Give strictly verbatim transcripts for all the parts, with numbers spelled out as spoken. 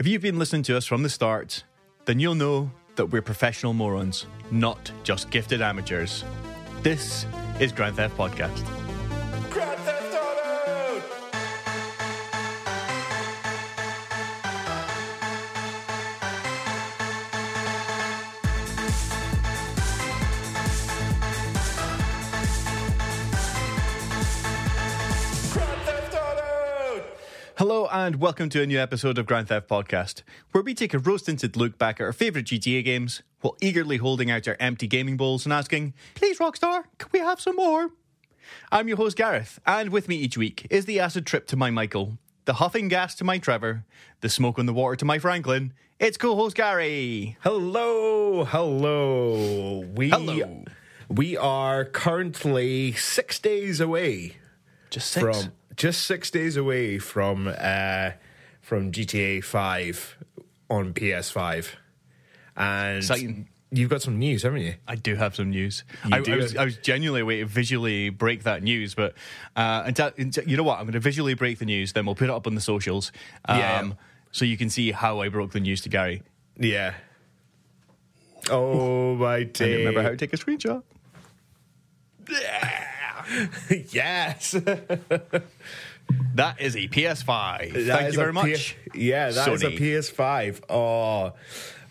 If you've been listening to us from the start, then you'll know that we're professional morons, not just gifted amateurs. This is Grand Theft Podcast. Grand Theft! And welcome to a new episode of Grand Theft Podcast, where we take a rose-tinted look back at our favourite G T A games, while eagerly holding out our empty gaming bowls and asking, please Rockstar, can we have some more? I'm your host Gareth, and with me each week is the acid trip to my Michael, the huffing gas to my Trevor, the smoke on the water to my Franklin. It's co-host Gary. Hello, hello. We, hello. We are currently six days away. Just six? From Just six days away from uh, from G T A five on P S five, and Exciting. You've got some news, haven't you? I do have some news. I, I, was, I was genuinely waiting to visually break that news, but uh, and ta- and ta- you know what? I'm going to visually break the news, then we'll put it up on the socials, um, yeah. so you can see how I broke the news to Gary. Yeah. Oh my day! I didn't remember how to take a screenshot. Yes. That is a P S five. That Thank you very much. P- yeah, that Sony. Is a P S five. Oh,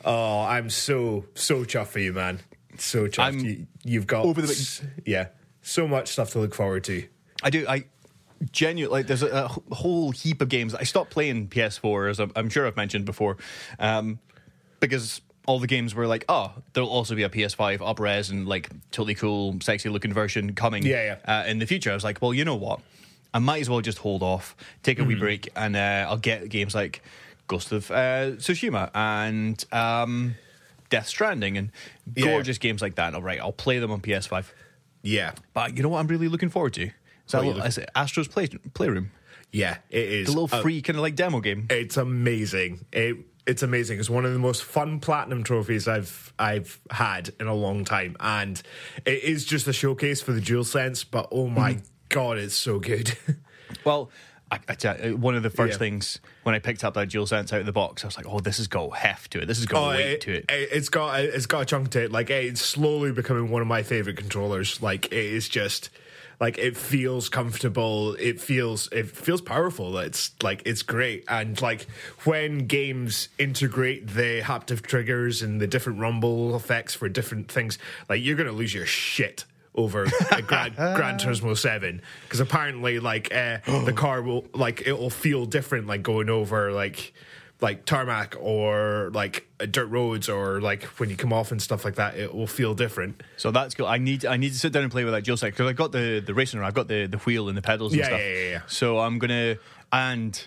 oh, I'm so, so chuffed for you, man. So chuffed. You, you've got, over the yeah, so much stuff to look forward to. I do. I genuinely, like, there's a, a whole heap of games. I stopped playing P S four, as I'm, I'm sure I've mentioned before, um, because... all the games were like, oh, there'll also be a P S five up-res and like totally cool, sexy-looking version coming yeah, yeah. Uh, in the future. I was like, well, you know what? I might as well just hold off, take a mm-hmm. wee break, and uh, I'll get games like Ghost of uh, Tsushima and um, Death Stranding and gorgeous yeah. games like that. And all right, I'll play them on P S five. Yeah. But you know what I'm really looking forward to? Is that little, is it Astro's Play- Playroom? Yeah, it is. The little uh, free kind of like demo game. It's amazing. It It's amazing. It's one of the most fun platinum trophies I've I've had in a long time, and it is just a showcase for the DualSense. But oh my mm. god, it's so good. Well, I, I, one of the first yeah. things when I picked up that DualSense out of the box, I was like, oh, this has got heft to it. This has got oh, weight it, to it. it. It's got it's got a chunk to it. Like it's slowly becoming one of my favorite controllers. Like it is just like it feels comfortable. It feels it feels powerful. It's like it's great. And like when games integrate the haptic triggers and the different rumble effects for different things, like you're gonna lose your shit over a Gran, Gran Turismo seven, because apparently like uh, the car will like it will feel different like going over like. like tarmac or like dirt roads or like when you come off and stuff like that, it will feel different. So that's cool. I need I need to sit down and play with that DualSense because I've got the, the racing around. I've got the, the wheel and the pedals and yeah, stuff. Yeah, yeah, yeah. So I'm going to... And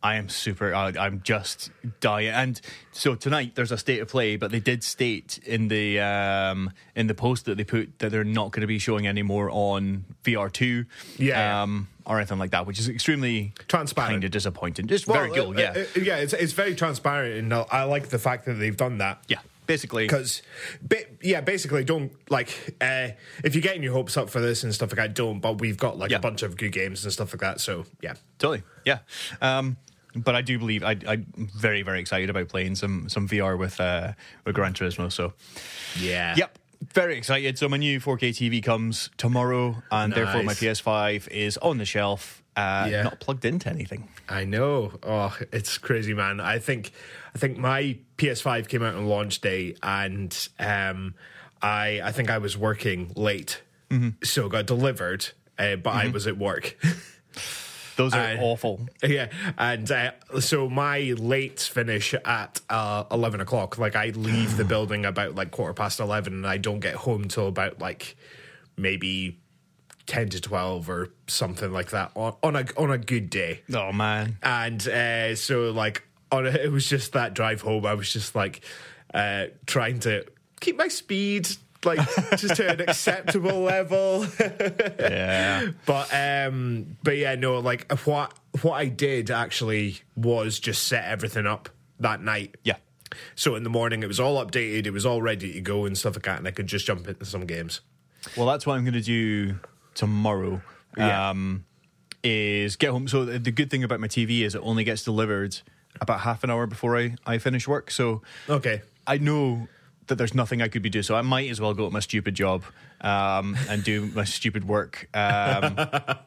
I am super... I, I'm just dying. And so tonight there's a state of play, but they did state in the um, in the post that they put that they're not going to be showing any more on V R two. Yeah. Um, or anything like that, which is extremely transparent, kind of disappointing. Just well, very cool, uh, yeah, uh, yeah. It's it's very transparent, and I like the fact that they've done that. Yeah, basically, because, ba- yeah, basically, don't like uh, if you're getting your hopes up for this and stuff like that, don't. But we've got like yeah. a bunch of good games and stuff like that, so yeah, totally, yeah. Um, but I do believe I, I'm very very excited about playing some some V R with uh, with Gran Turismo. So yeah, yep. Very excited. So my new four K T V comes tomorrow, and nice. Therefore my P S five is on the shelf, uh, yeah. not plugged into anything. I know. Oh, it's crazy, man. I think, I think my P S five came out on launch day, and um, I, I think I was working late, mm-hmm. so got delivered, uh, but mm-hmm. I was at work. Those are uh, awful. Yeah, and uh, so my late finish at uh, eleven o'clock. Like I leave the building about like quarter past eleven, and I don't get home till about like maybe ten to twelve or something like that on, on a on a good day. Oh man! And uh, so like on a, it was just that drive home. I was just like uh, trying to keep my speed. Like just to an acceptable level. Yeah. But um but yeah, no, like what what I did actually was just set everything up that night. Yeah. So in the morning it was all updated, it was all ready to go and stuff like that, and I could just jump into some games. Well, that's what I'm gonna do tomorrow. Yeah. Um is get home. So the good thing about my T V is it only gets delivered about half an hour before I, I finish work. So okay, I know that there's nothing I could be doing, so I might as well go at my stupid job um, and do my stupid work um,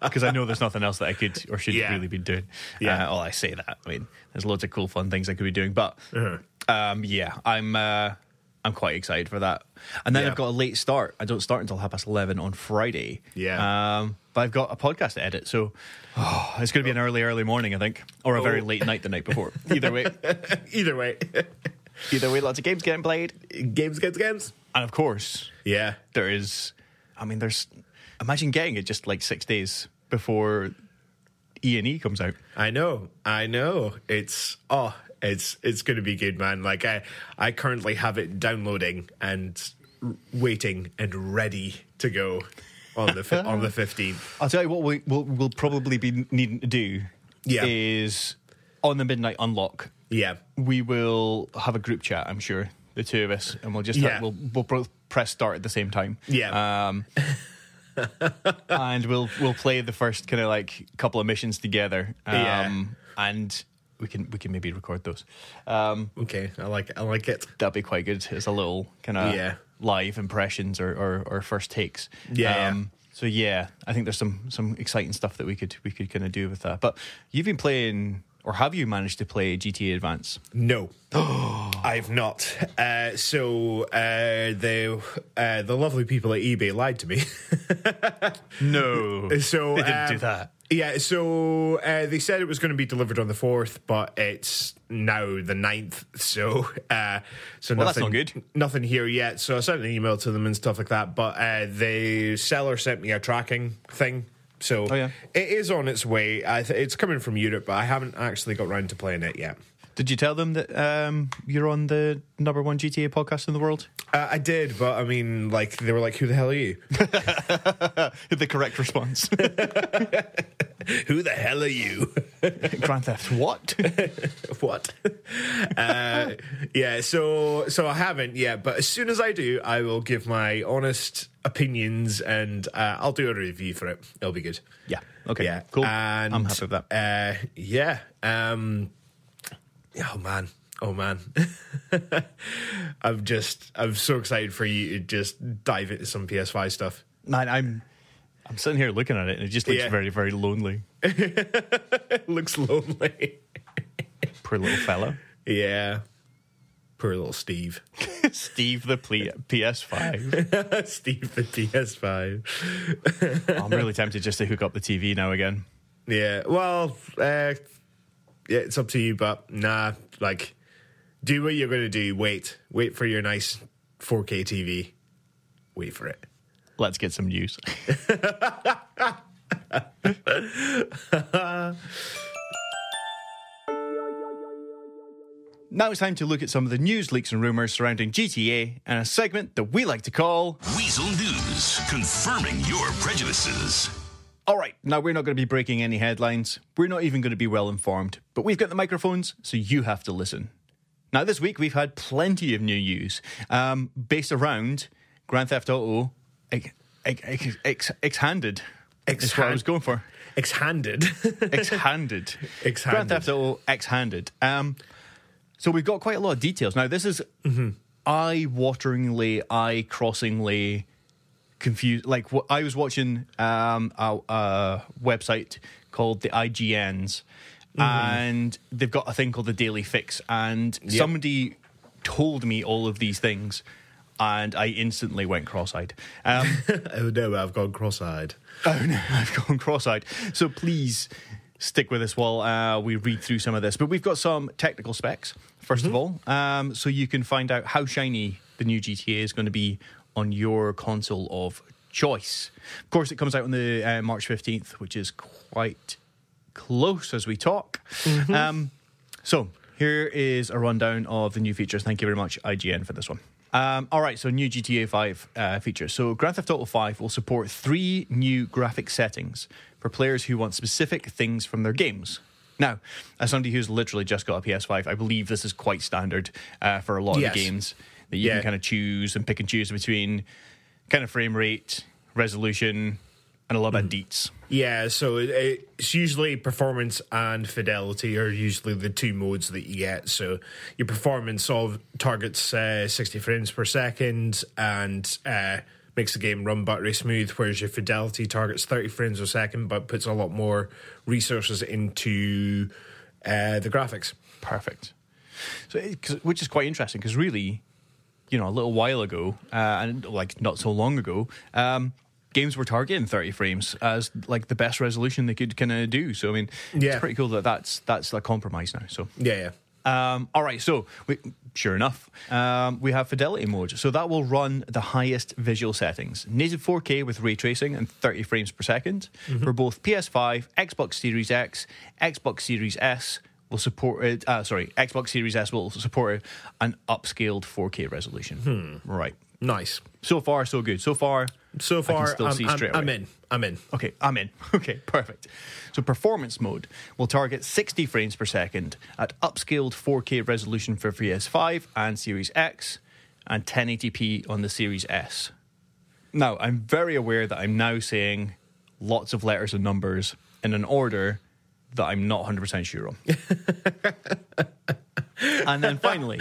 because I know there's nothing else that I could or should yeah. really be doing. Yeah. Uh, well, I say that. I mean, there's loads of cool, fun things I could be doing, but uh-huh. um, yeah, I'm uh, I'm quite excited for that. And then yeah. I've got a late start. I don't start until half past eleven on Friday. Yeah. Um, but I've got a podcast to edit, so oh, it's going to be an early, early morning, I think, or a oh. very late night the night before. Either way. Either way. Either way, lots of games getting played. Games, games, games. And of course, yeah, there is, I mean, there's, imagine getting it just like six days before E and E comes out. I know, I know. It's, oh, it's it's going to be good, man. Like, I, I currently have it downloading and r- waiting and ready to go on the fi- on the fifteenth. I'll tell you what we, we'll, we'll probably be needing to do yeah. is on the Midnight Unlock. Yeah, we will have a group chat, I'm sure, the two of us, and we'll just yeah. have, we'll we'll both press start at the same time. Yeah, um, and we'll we'll play the first kind of like couple of missions together. Um, yeah, and we can we can maybe record those. Um, okay, I like it. I like it. That'd be quite good as a little kind of yeah. live impressions or, or or first takes. Yeah. Um, so yeah, I think there's some some exciting stuff that we could we could kind of do with that. But you've been playing. Or have you managed to play G T A Advance? No, I've not. Uh, so uh, the uh, the lovely people at eBay lied to me. No, so they didn't um, do that. Yeah, so uh, they said it was going to be delivered on the fourth, but it's now the ninth. So, uh, so well, nothing, that's not good. Nothing here yet. So I sent an email to them and stuff like that. But uh, the seller sent me a tracking thing. So oh, yeah. it is on its way. I th- it's coming from Europe, but I haven't actually got round to playing it yet. Did you tell them that um, you're on the number one G T A podcast in the world? Uh, I did, but I mean, like, they were like, who the hell are you? The correct response. Who the hell are you? Grand Theft what? What? Uh, yeah, so so I haven't yet, but as soon as I do, I will give my honest opinions and uh, I'll do a review for it. It'll be good. Yeah, okay, yeah. Cool. And, I'm happy with that. Uh, yeah, um... Oh man, oh man. I'm just, I'm so excited for you to just dive into some P S five stuff. Man, I'm I'm sitting here looking at it and it just looks yeah. very, very lonely. It looks lonely. Poor little fella. Yeah. Poor little Steve. Steve the P- PS5. Steve the P S five. Oh, I'm really tempted just to hook up the T V now again. Yeah, well... Uh, Yeah, it's up to you, but nah, like, do what you're going to do. Wait. Wait for your nice four K T V. Wait for it. Let's get some news. Now it's time to look at some of the news, leaks, and rumours surrounding G T A and a segment that we like to call... Weasel News, confirming your prejudices. All right, now we're not going to be breaking any headlines. We're not even going to be well informed, but we've got the microphones, so you have to listen. Now, this week, we've had plenty of new news um, based around Grand Theft Auto ex- ex- ex- X-Handed. Ex- That's what I was going for. X-Handed. X-Handed. X-Handed. Grand Theft Auto X-Handed. Um, so we've got quite a lot of details. Now, this is mm-hmm. eye-wateringly, eye-crossingly... confused. Like, wh- I was watching um, a, a website called the I G N's, mm-hmm. and they've got a thing called the Daily Fix, and yep. somebody told me all of these things, and I instantly went cross-eyed. Um, oh no, I've gone cross-eyed. Oh no, I've gone cross-eyed. So please stick with us while uh, we read through some of this. But we've got some technical specs, first mm-hmm. of all, um, so you can find out how shiny the new G T A is going to be on your console of choice. Of course, it comes out on the uh, March fifteenth, which is quite close as we talk. Mm-hmm. Um, so here is a rundown of the new features. Thank you very much, I G N, for this one. Um, all right, so new G T A five uh, features. So Grand Theft Auto five will support three new graphic settings for players who want specific things from their games. Now, as somebody who's literally just got a P S five, I believe this is quite standard uh, for a lot yes. of the games. That you yeah. can kind of choose and pick and choose between kind of frame rate, resolution, and a lot of deets. Yeah, so it, it's usually performance and fidelity are usually the two modes that you get. So your performance of targets uh, sixty frames per second and uh, makes the game run buttery smooth, whereas your fidelity targets thirty frames per second but puts a lot more resources into uh, the graphics. Perfect. So, it, cause, which is quite interesting because really, you know, a little while ago, uh, and like not so long ago, um, games were targeting thirty frames as like the best resolution they could kind of do. So I mean, yeah. It's pretty cool that that's that's a compromise now. So yeah, yeah. Um, all right, so we, sure enough, um, we have fidelity mode. So that will run the highest visual settings: native four K with ray tracing and thirty frames per second mm-hmm. for both P S five, Xbox Series X, Xbox Series S will support it. Uh, sorry, Xbox Series S will support an upscaled four K resolution. Hmm. Right. Nice. So far, so good. So far, so far, I I'm, I'm, I'm in. I'm in. Okay, I'm in. Okay, perfect. So performance mode will target sixty frames per second at upscaled four K resolution for P S five and Series X and ten eighty p on the Series S. Now, I'm very aware that I'm now saying lots of letters and numbers in an order that I'm not one hundred percent sure on. And then finally,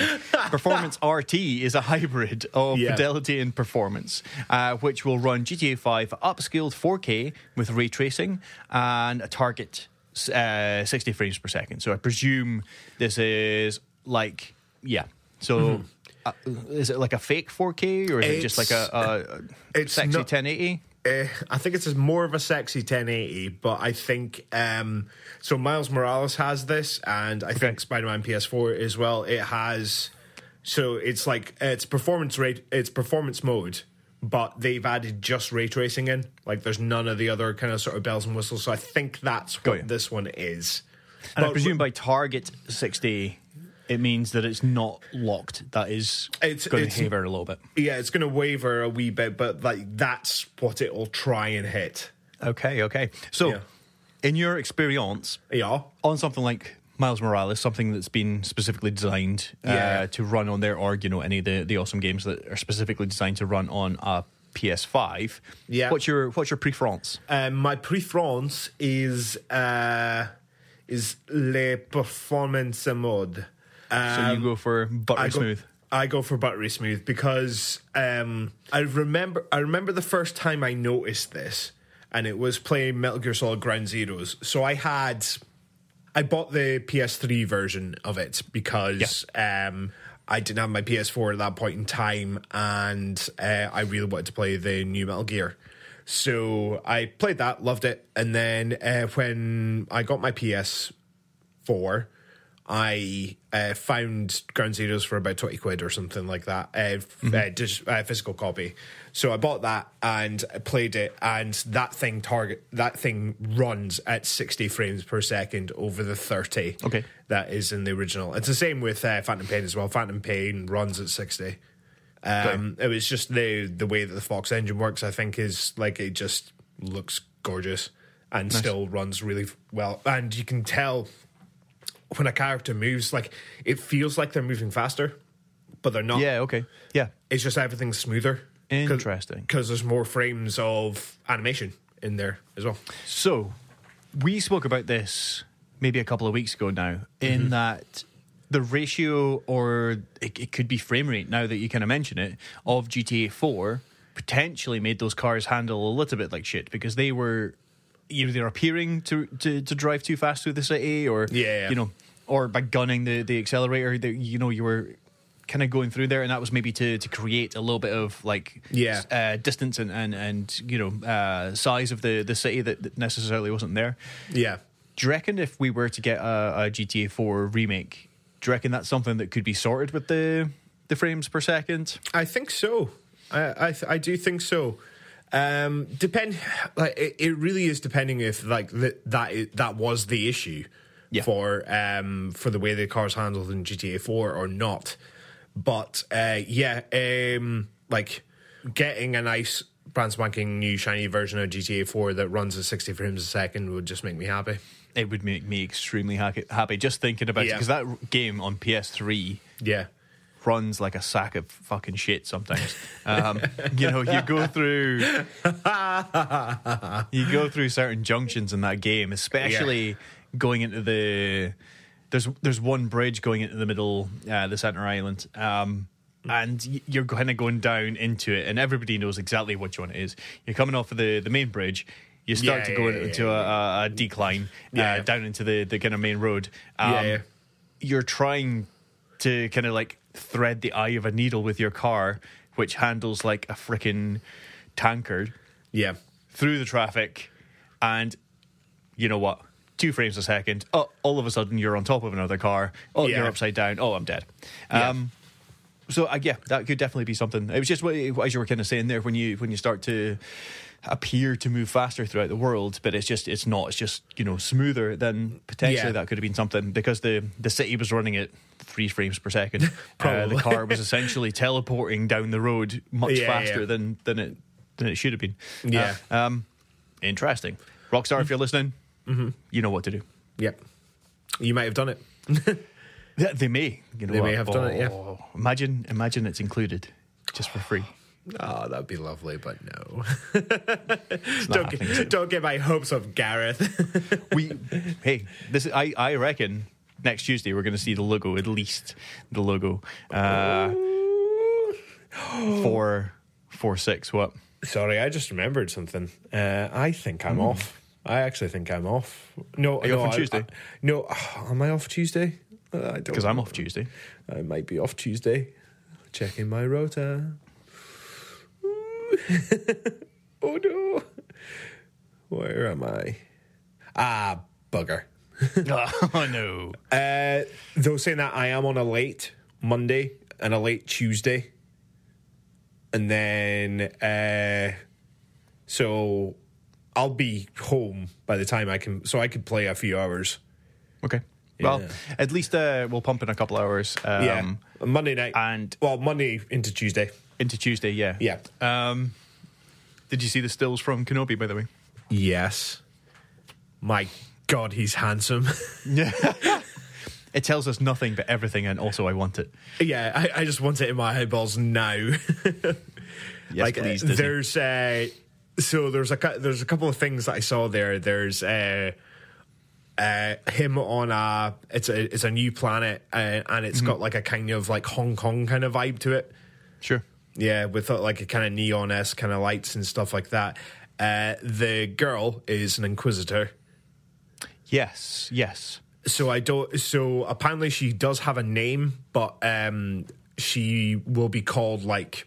Performance R T is a hybrid of yeah. fidelity and performance, uh, which will run G T A five upscaled four K with ray tracing and a target uh, sixty frames per second. So I presume this is like, yeah. So mm-hmm. uh, is it like a fake four K or is it's, it just like a, a it's sexy not, ten eighty? Uh, I think it's more of a sexy ten eighty, but I think... Um, so Miles Morales has this, and I okay. think Spider-Man P S four as well. It has... So it's like, it's performance rate, it's performance mode, but they've added just ray tracing in. Like, there's none of the other kind of sort of bells and whistles. So I think that's what oh, yeah. this one is. And but I presume by target sixty... It means that it's not locked. That is it's, going it's, to waver a little bit. Yeah, it's going to waver a wee bit, but like that's what it will try and hit. Okay, okay. So, yeah. in your experience, yeah. on something like Miles Morales, something that's been specifically designed yeah. uh, to run on there, or you know, any of the, the awesome games that are specifically designed to run on a P S five. Yeah. What's your What's your preference? Um, my preference is uh, is le performance mode. Um, so you go for buttery I go, smooth. I go for buttery smooth because um, I remember I remember the first time I noticed this, and it was playing Metal Gear Solid Ground Zeroes. So I had, I bought the P S three version of it because yeah. um, I didn't have my P S four at that point in time, and uh, I really wanted to play the new Metal Gear. So I played that, loved it, and then uh, when I got my P S four. I uh, found Ground Zeroes for about twenty quid or something like that, uh, mm-hmm. uh, just a physical copy. So I bought that and played it, and that thing target that thing runs at sixty frames per second over the thirty. Okay, that is in the original. It's the same with uh, Phantom Pain as well. Phantom Pain runs at sixty. Um, okay. It was just the the way that the Fox engine works. I think is like it just looks gorgeous and nice. Still runs really well, and you can tell. When a character moves, like it feels like they're moving faster, but they're not. Yeah, okay. Yeah. It's just everything's smoother. Interesting. Because there's more frames of animation in there as well. So we spoke about this maybe a couple of weeks ago now in mm-hmm. that the ratio or it, it could be frame rate now that you kind of mention it of G T A four potentially made those cars handle a little bit like shit because they were... Either they're appearing to, to, to drive too fast through the city or, yeah, yeah. you know, or by gunning the, the accelerator, the, you know, you were kind of going through there and that was maybe to, to create a little bit of like yeah. uh, distance and, and, and, you know, uh, size of the, the city that, that necessarily wasn't there. Yeah. Do you reckon if we were to get a, a G T A four remake, do you reckon that's something that could be sorted with the, the frames per second? I think so. I I, th- I do think so. Um, depend. Like it, it really is depending if like the, that is, that was the issue yeah. for um for the way the car's handled in G T A four or not. But uh, yeah, um, like getting a nice brand spanking new shiny version of G T A four that runs at sixty frames a second would just make me happy. It would make me extremely ha- happy just thinking about yeah. it because that game on P S three yeah. runs like a sack of fucking shit sometimes. Um, you know, you go through you go through certain junctions in that game, especially yeah. going into the there's there's one bridge going into the middle, uh, the center island, um, and you're kind of going down into it, and everybody knows exactly which one it is. You're coming off of the the main bridge. You start yeah, to go yeah, into yeah. A, a decline yeah. uh, down into the, the kind of main road. Um, yeah, yeah. You're trying to kind of like thread the eye of a needle with your car, which handles like a freaking tankard. Yeah. Through the traffic. And you know what? Two frames a second. Oh, all of a sudden you're on top of another car. Oh, yeah. You're upside down. Oh, I'm dead. Um, yeah. So, uh, yeah, that could definitely be something. It was just what, as you were kind of saying there, when you when you start to appear to move faster throughout the world, but it's just it's not it's just you know smoother than potentially yeah. that could have been something, because the the city was running at three frames per second. uh, the car was essentially teleporting down the road much yeah, faster yeah. than than it than it should have been. Yeah uh, um interesting. Rockstar, if you're listening, mm-hmm. you know what to do. Yep, you might have done it. yeah, they may you know they what? may have oh, done it yeah imagine imagine it's included just for free. Oh, that'd be lovely, but no. don't get, don't get my hopes up, Gareth. we, hey, this is, I, I reckon next Tuesday we're going to see the logo, at least the logo uh, four four six. What? Sorry, I just remembered something. Uh, I think I'm mm. off. I actually think I'm off. No, are you no, off on I, Tuesday? I, no, oh, am I off Tuesday? I don't. Because I'm off Tuesday. I might be off Tuesday. Checking my rota. Oh no, where am I? Ah, bugger. Oh no. Uh, though saying that, I am on a late Monday and a late Tuesday, and then uh, so I'll be home by the time I can, so I could play a few hours. Okay. Well, yeah. At least uh, we'll pump in a couple hours. Um, yeah, Monday night and well, Monday into Tuesday. Into Tuesday, yeah. Yeah. Um, did you see the stills from Kenobi, by the way? Yes. My God, he's handsome. Yeah. It tells us nothing but everything, and also I want it. Yeah, I, I just want it in my eyeballs now. Yes, like, please, uh, there's uh, so there's a there's a couple of things that I saw there. There's uh, uh, him on a it's a it's a new planet, uh, and it's mm-hmm. got like a kind of like Hong Kong kind of vibe to it. Sure. Yeah, with like a kind of neon-esque kind of lights and stuff like that. Uh, the girl is an Inquisitor. Yes, yes. So I don't. So apparently she does have a name, but um, she will be called like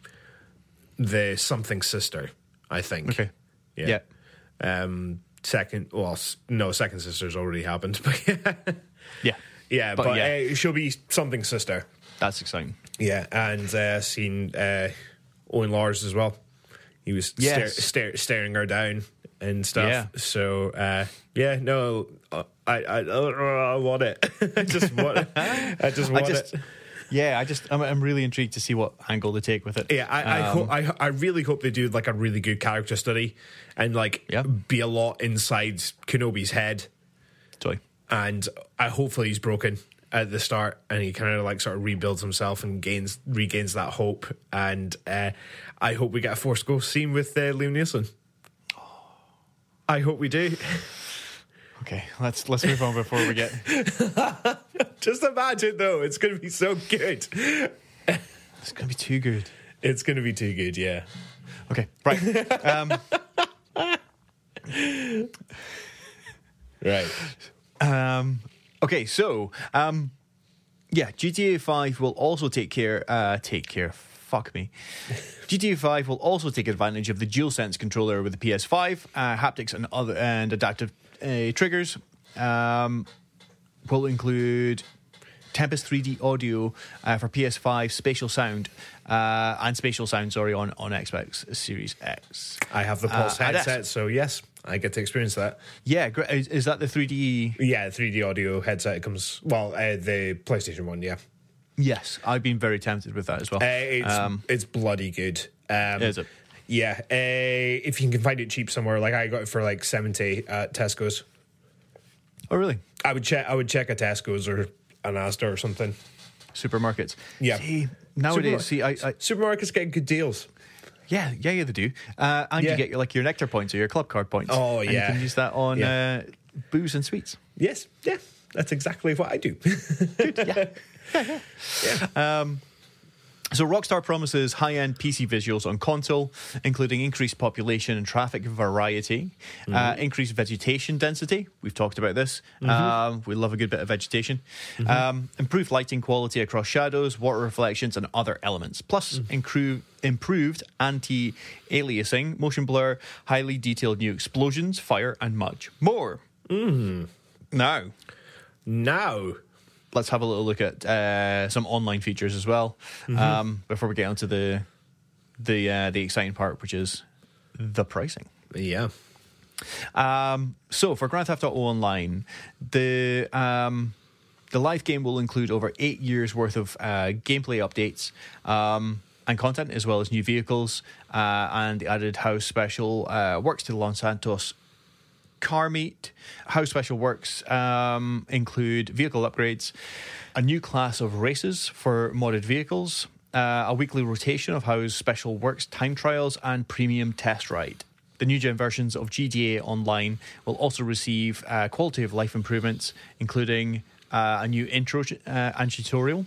the something sister, I think. Okay. Yeah. yeah. Um, second. Well, no, second sister's already happened. But yeah. Yeah, but, but yeah. Uh, she'll be something sister. That's exciting. Yeah, and uh, seen uh, Owen Lars as well. He was yes. star- star- staring her down and stuff. Yeah. So, uh, yeah, no, I I, I I want it. I just want it. I just want I just, it. Yeah, I just, I'm, I'm really intrigued to see what angle they take with it. Yeah, I I, um, ho- I I really hope they do like a really good character study and like yeah. be a lot inside Kenobi's head. Totally. And I hopefully he's broken at the start, and he kind of like sort of rebuilds himself and gains regains that hope. And uh, I hope we get a Force Ghost scene with uh, Liam Neeson. I hope we do. Okay, let's let's move on before we get. Just imagine though, it's going to be so good. It's going to be too good. It's going to be too good. Yeah. Okay. Right. um. Right. Um. Okay, so, um, yeah, G T A five will also take care, uh, take care, fuck me. G T A five will also take advantage of the DualSense controller with the P S five, uh, haptics and other and adaptive uh, triggers. Um, will include Tempest three D audio uh, for P S five, spatial sound, uh, and spatial sound, sorry, on, on Xbox Series X. I have the Pulse uh, headset, so yes. I get to experience that. Yeah, great. Is, is that the three D? Yeah, three D audio headset. It comes well, uh, the PlayStation one. Yeah. Yes, I've been very tempted with that as well. Uh, it's, um, it's bloody good. Um, is it? Yeah. Uh, if you can find it cheap somewhere, like I got it for like seventy at Tesco's. Oh really? I would check. I would check a Tesco's or an Asda or something. supermarkets. Yeah. See, nowadays, Supermar- see, I, I supermarkets get good deals. Yeah, yeah, yeah, they do. Uh, and yeah. you get your, like your Nectar points or your Club Card points. Oh, yeah. And you can use that on yeah. uh, booze and sweets. Yes, yeah. That's exactly what I do. Good, yeah. yeah, yeah. yeah. Um, so Rockstar promises high-end P C visuals on console, including increased population and traffic variety, mm-hmm. uh, increased vegetation density. We've talked about this. Mm-hmm. Um, we love a good bit of vegetation. Mm-hmm. Um, improved lighting quality across shadows, water reflections, and other elements. Plus, mm-hmm. improve, improved anti-aliasing, motion blur, highly detailed new explosions, fire, and much more. Mm-hmm. Now. Now. Let's have a little look at uh, some online features as well mm-hmm. um, before we get onto the the uh, the exciting part, which is the pricing. Yeah. Um, so for Grand Theft Auto Online, the um, the live game will include over eight years worth of uh, gameplay updates um, and content, as well as new vehicles uh, and the added house special uh, works to the Los Santos car meet. How special works um, include vehicle upgrades, a new class of races for modded vehicles, uh, a weekly rotation of how special works time trials, and premium test ride. The new gen versions of G T A Online will also receive uh, quality of life improvements, including uh, a new intro uh, and tutorial,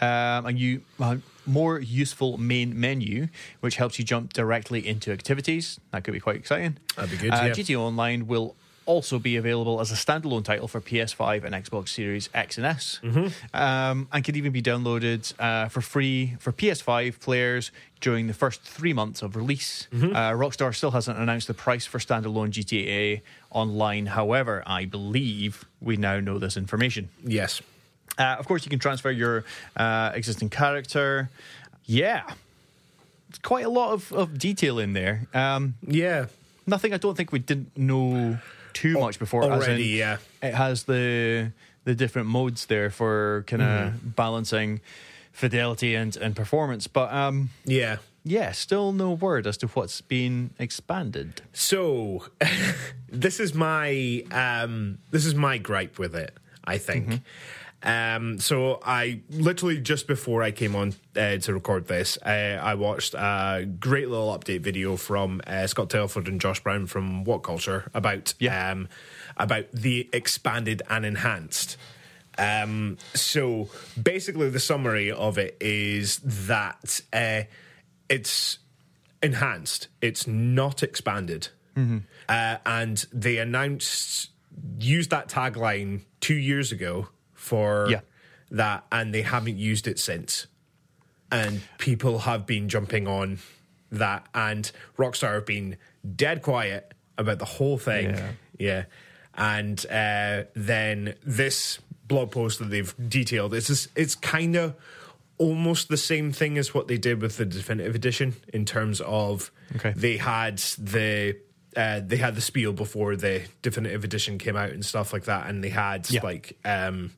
um, a new uh, more useful main menu, which helps you jump directly into activities. That could be quite exciting. That'd be good, uh, yeah. G T A Online will also be available as a standalone title for P S five and Xbox Series X and S, mm-hmm. um, and can even be downloaded uh, for free for P S five players during the first three months of release. Mm-hmm. Uh, Rockstar still hasn't announced the price for standalone G T A Online. However, I believe we now know this information. Yes. Uh, of course, you can transfer your uh, existing character. Yeah. It's quite a lot of, of detail in there. Um, yeah. Nothing I don't think we didn't know too much before. Already, yeah. It has the the different modes there for kind of mm-hmm. balancing fidelity and, and performance. But um, yeah. Yeah, still no word as to what's been expanded. So this is my um, this is my gripe with it, I think. Mm-hmm. Um, so I literally just before I came on uh, to record this, uh, I watched a great little update video from uh, Scott Telford and Josh Brown from What Culture about yeah. um, about the expanded and enhanced. Um, so basically, the summary of it is that uh, it's enhanced; it's not expanded, mm-hmm. uh, and they announced used that tagline two years ago. For yeah. that, and they haven't used it since. And people have been jumping on that, and Rockstar have been dead quiet about the whole thing. Yeah. yeah. And uh, then this blog post that they've detailed, it's, just, it's kind of almost the same thing as what they did with the Definitive Edition in terms of okay. they had the... Uh, they had the spiel before the Definitive Edition came out and stuff like that, and they had yeah. like um,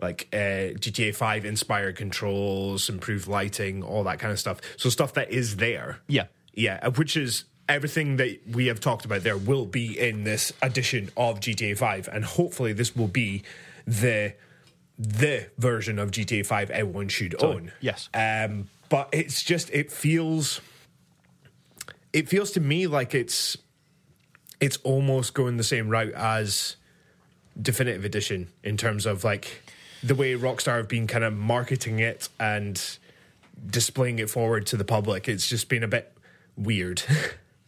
like uh, G T A five inspired controls, improved lighting, all that kind of stuff. So stuff that is there, yeah, yeah, which is everything that we have talked about. There will be in this edition of G T A five, and hopefully this will be the the version of G T A five everyone should totally. own. Yes, um, but it's just it feels it feels to me like it's. It's almost going the same route as Definitive Edition in terms of like the way Rockstar have been kind of marketing it and displaying it forward to the public. It's just been a bit weird,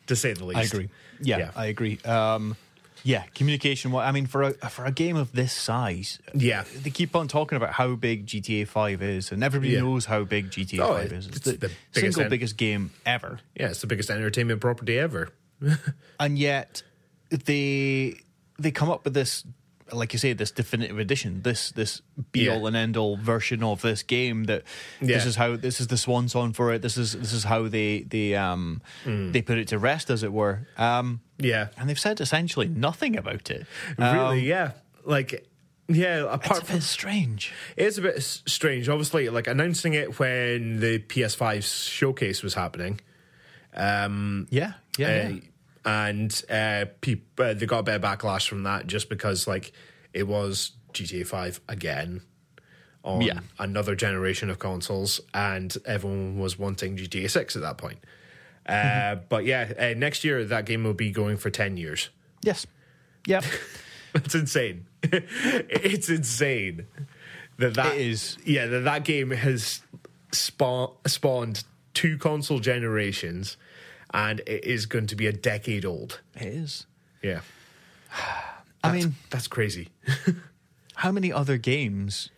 to say the least. I agree. Yeah, yeah. I agree. Um, yeah, communication. Well, I mean, for a for a game of this size, yeah, they keep on talking about how big G T A five is, and everybody yeah. knows how big G T A oh, five is. It's, it's the, the biggest single en- biggest game ever. Yeah, it's the biggest entertainment property ever. And yet they they come up with this, like you say, this Definitive Edition, this this be all yeah. and end all version of this game that yeah. this is how this is the swan song for it. This is this is how they they um mm. they put it to rest, as it were. Um, yeah, and they've said essentially nothing about it. Um, really, yeah, like yeah. Apart it's a bit from strange, it's a bit strange. Obviously, like announcing it when the P S five showcase was happening. Um, yeah, yeah, uh, yeah. And uh, pe- uh, they got a bit of backlash from that just because, like, it was G T A five again. on yeah. another generation of consoles, and everyone was wanting G T A six at that point. Uh, mm-hmm. But yeah, uh, next year that game will be going for ten years. Yes. Yeah. That's insane. It's insane. That that it is. Yeah, that, that game has spawn, spawned two console generations, and it is going to be a decade old. It is. Yeah. I that's, mean... That's crazy. How many other games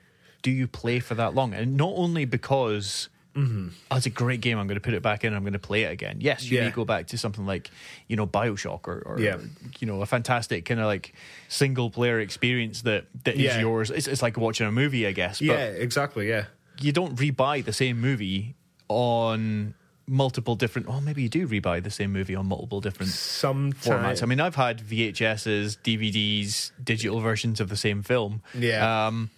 do you play for that long? And not only because... Mm-hmm. Oh, it's a great game, I'm going to put it back in and I'm going to play it again. Yes, you yeah. may go back to something like, you know, Bioshock or, or yeah. you know, a fantastic kind of like single player experience that, that yeah. is yours. It's, it's like watching a movie, I guess. But yeah, exactly, yeah. You don't rebuy the same movie on multiple different... Oh, maybe you do rebuy the same movie on multiple different Sometime. formats. I mean, I've had V H S's, D V Ds, digital versions of the same film. Yeah. Um,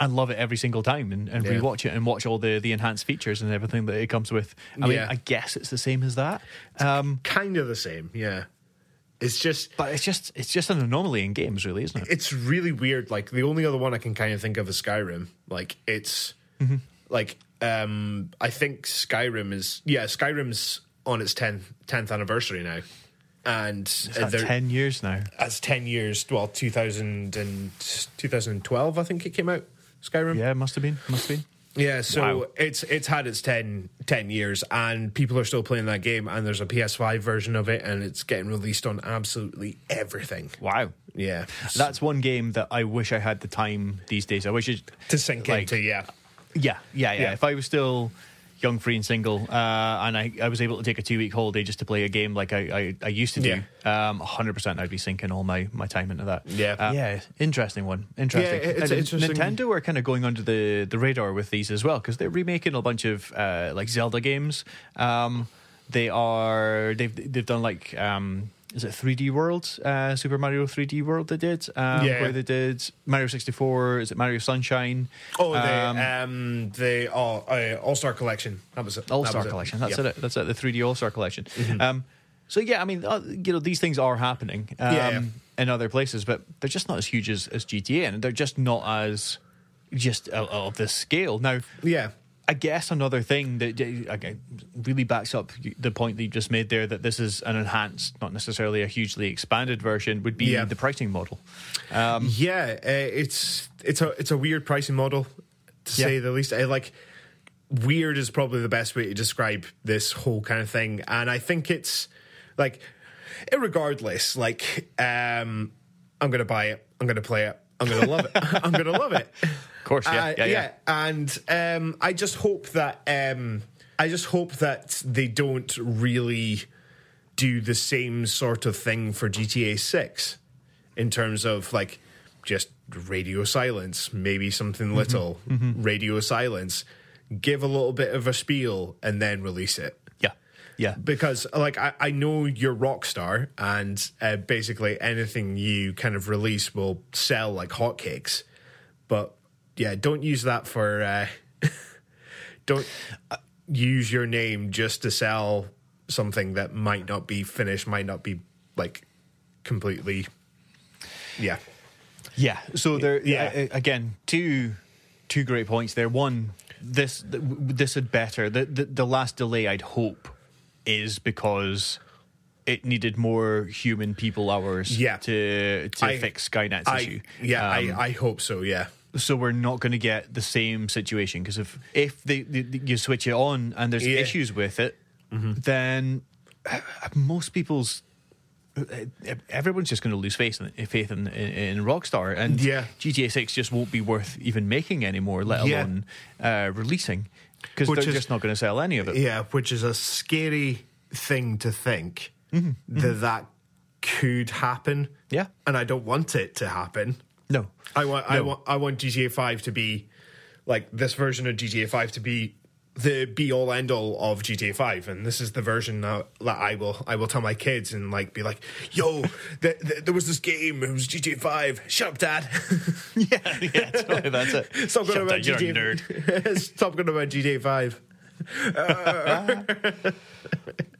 and love it every single time and, and yeah. rewatch it and watch all the, the enhanced features and everything that it comes with. I mean, yeah. I guess it's the same as that. Um, kind of the same, yeah. It's just... But it's just it's just an anomaly in games, really, isn't it? It's really weird. Like, the only other one I can kind of think of is Skyrim. Like, it's... Mm-hmm. Like, um, I think Skyrim is... Yeah, Skyrim's on its tenth anniversary now. And... Uh, ten years now? That's ten years. Well, two thousand and twenty twelve, I think it came out. Skyrim? Yeah, it must have been. Must have been. Yeah, so wow. it's it's had its ten years, and people are still playing that game, and there's a P S five version of it, and it's getting released on absolutely everything. Wow. Yeah. That's one game that I wish I had the time these days. I wish it... To sink like, into, yeah. yeah. Yeah, yeah, yeah. If I was still young, free, and single, uh, and I, I was able to take a two-week holiday just to play a game like I, I, I used to do, yeah. um, one hundred percent I'd be sinking all my, my time into that. Yeah. Uh, yeah, interesting one. Interesting. Yeah, it's and, interesting. Nintendo are kind of going under the, the radar with these as well, because they're remaking a bunch of uh, like Zelda games. Um, they are... They've, they've done like... Um, is it three D World? Uh, Super Mario three D World they did? Um, yeah. Where they did Mario sixty-four, is it Mario Sunshine? Oh, um, the, um, the oh, uh, All-Star Collection. That was it. All-Star that Collection, it. that's yeah. it. That's it, the three D All-Star Collection. Mm-hmm. Um, so, yeah, I mean, uh, you know, these things are happening um, yeah, yeah. in other places, but they're just not as huge as, as G T A, and they're just not as, just uh, of this scale. Now, yeah. I guess another thing that really backs up the point that you just made there, that this is an enhanced, not necessarily a hugely expanded version, would be yeah. the pricing model. Um, yeah, uh, it's it's a it's a weird pricing model, to yeah. say the least. I, like, weird is probably the best way to describe this whole kind of thing. And I think it's, like, irregardless, like, um, I'm going to buy it, I'm going to play it, I'm going to love it, I'm going to love it. Of course, yeah, uh, yeah, yeah, yeah. And um, I just hope that um, I just hope that they don't really do the same sort of thing for G T A six in terms of like just radio silence, maybe something little, mm-hmm. Mm-hmm. radio silence, give a little bit of a spiel and then release it. Yeah, yeah. Because like I, I know you're Rockstar, and uh, basically anything you kind of release will sell like hotcakes, but yeah, don't use that for. Uh, don't use your name just to sell something that might not be finished, might not be like completely. Yeah, yeah. So there, yeah. Again, two, two great points there. One, this this had better. The the, the last delay, I'd hope, is because it needed more human people hours. Yeah. to to I, fix Skynet's I, issue. Yeah, um, I, I hope so. Yeah. So we're not going to get the same situation, because if if they, they, you switch it on and there's yeah. issues with it, mm-hmm. then most people's everyone's just going to lose faith in faith in, in, in Rockstar, and yeah. G T A six just won't be worth even making anymore, let alone yeah. uh, releasing, because they're is, just not going to sell any of it. Yeah, which is a scary thing to think mm-hmm. that mm-hmm. that could happen. Yeah, and I don't want it to happen. No, I want no. I want I want G T A five to be like this version of G T A five to be the be all end all of G T A five, and this is the version that I will I will tell my kids and like be like, yo, th- th- there was this game, it was G T A five. Shut up, Dad. yeah, yeah, totally, that's it. Stop going about G T A. You're a nerd. Stop going about G T A five. uh.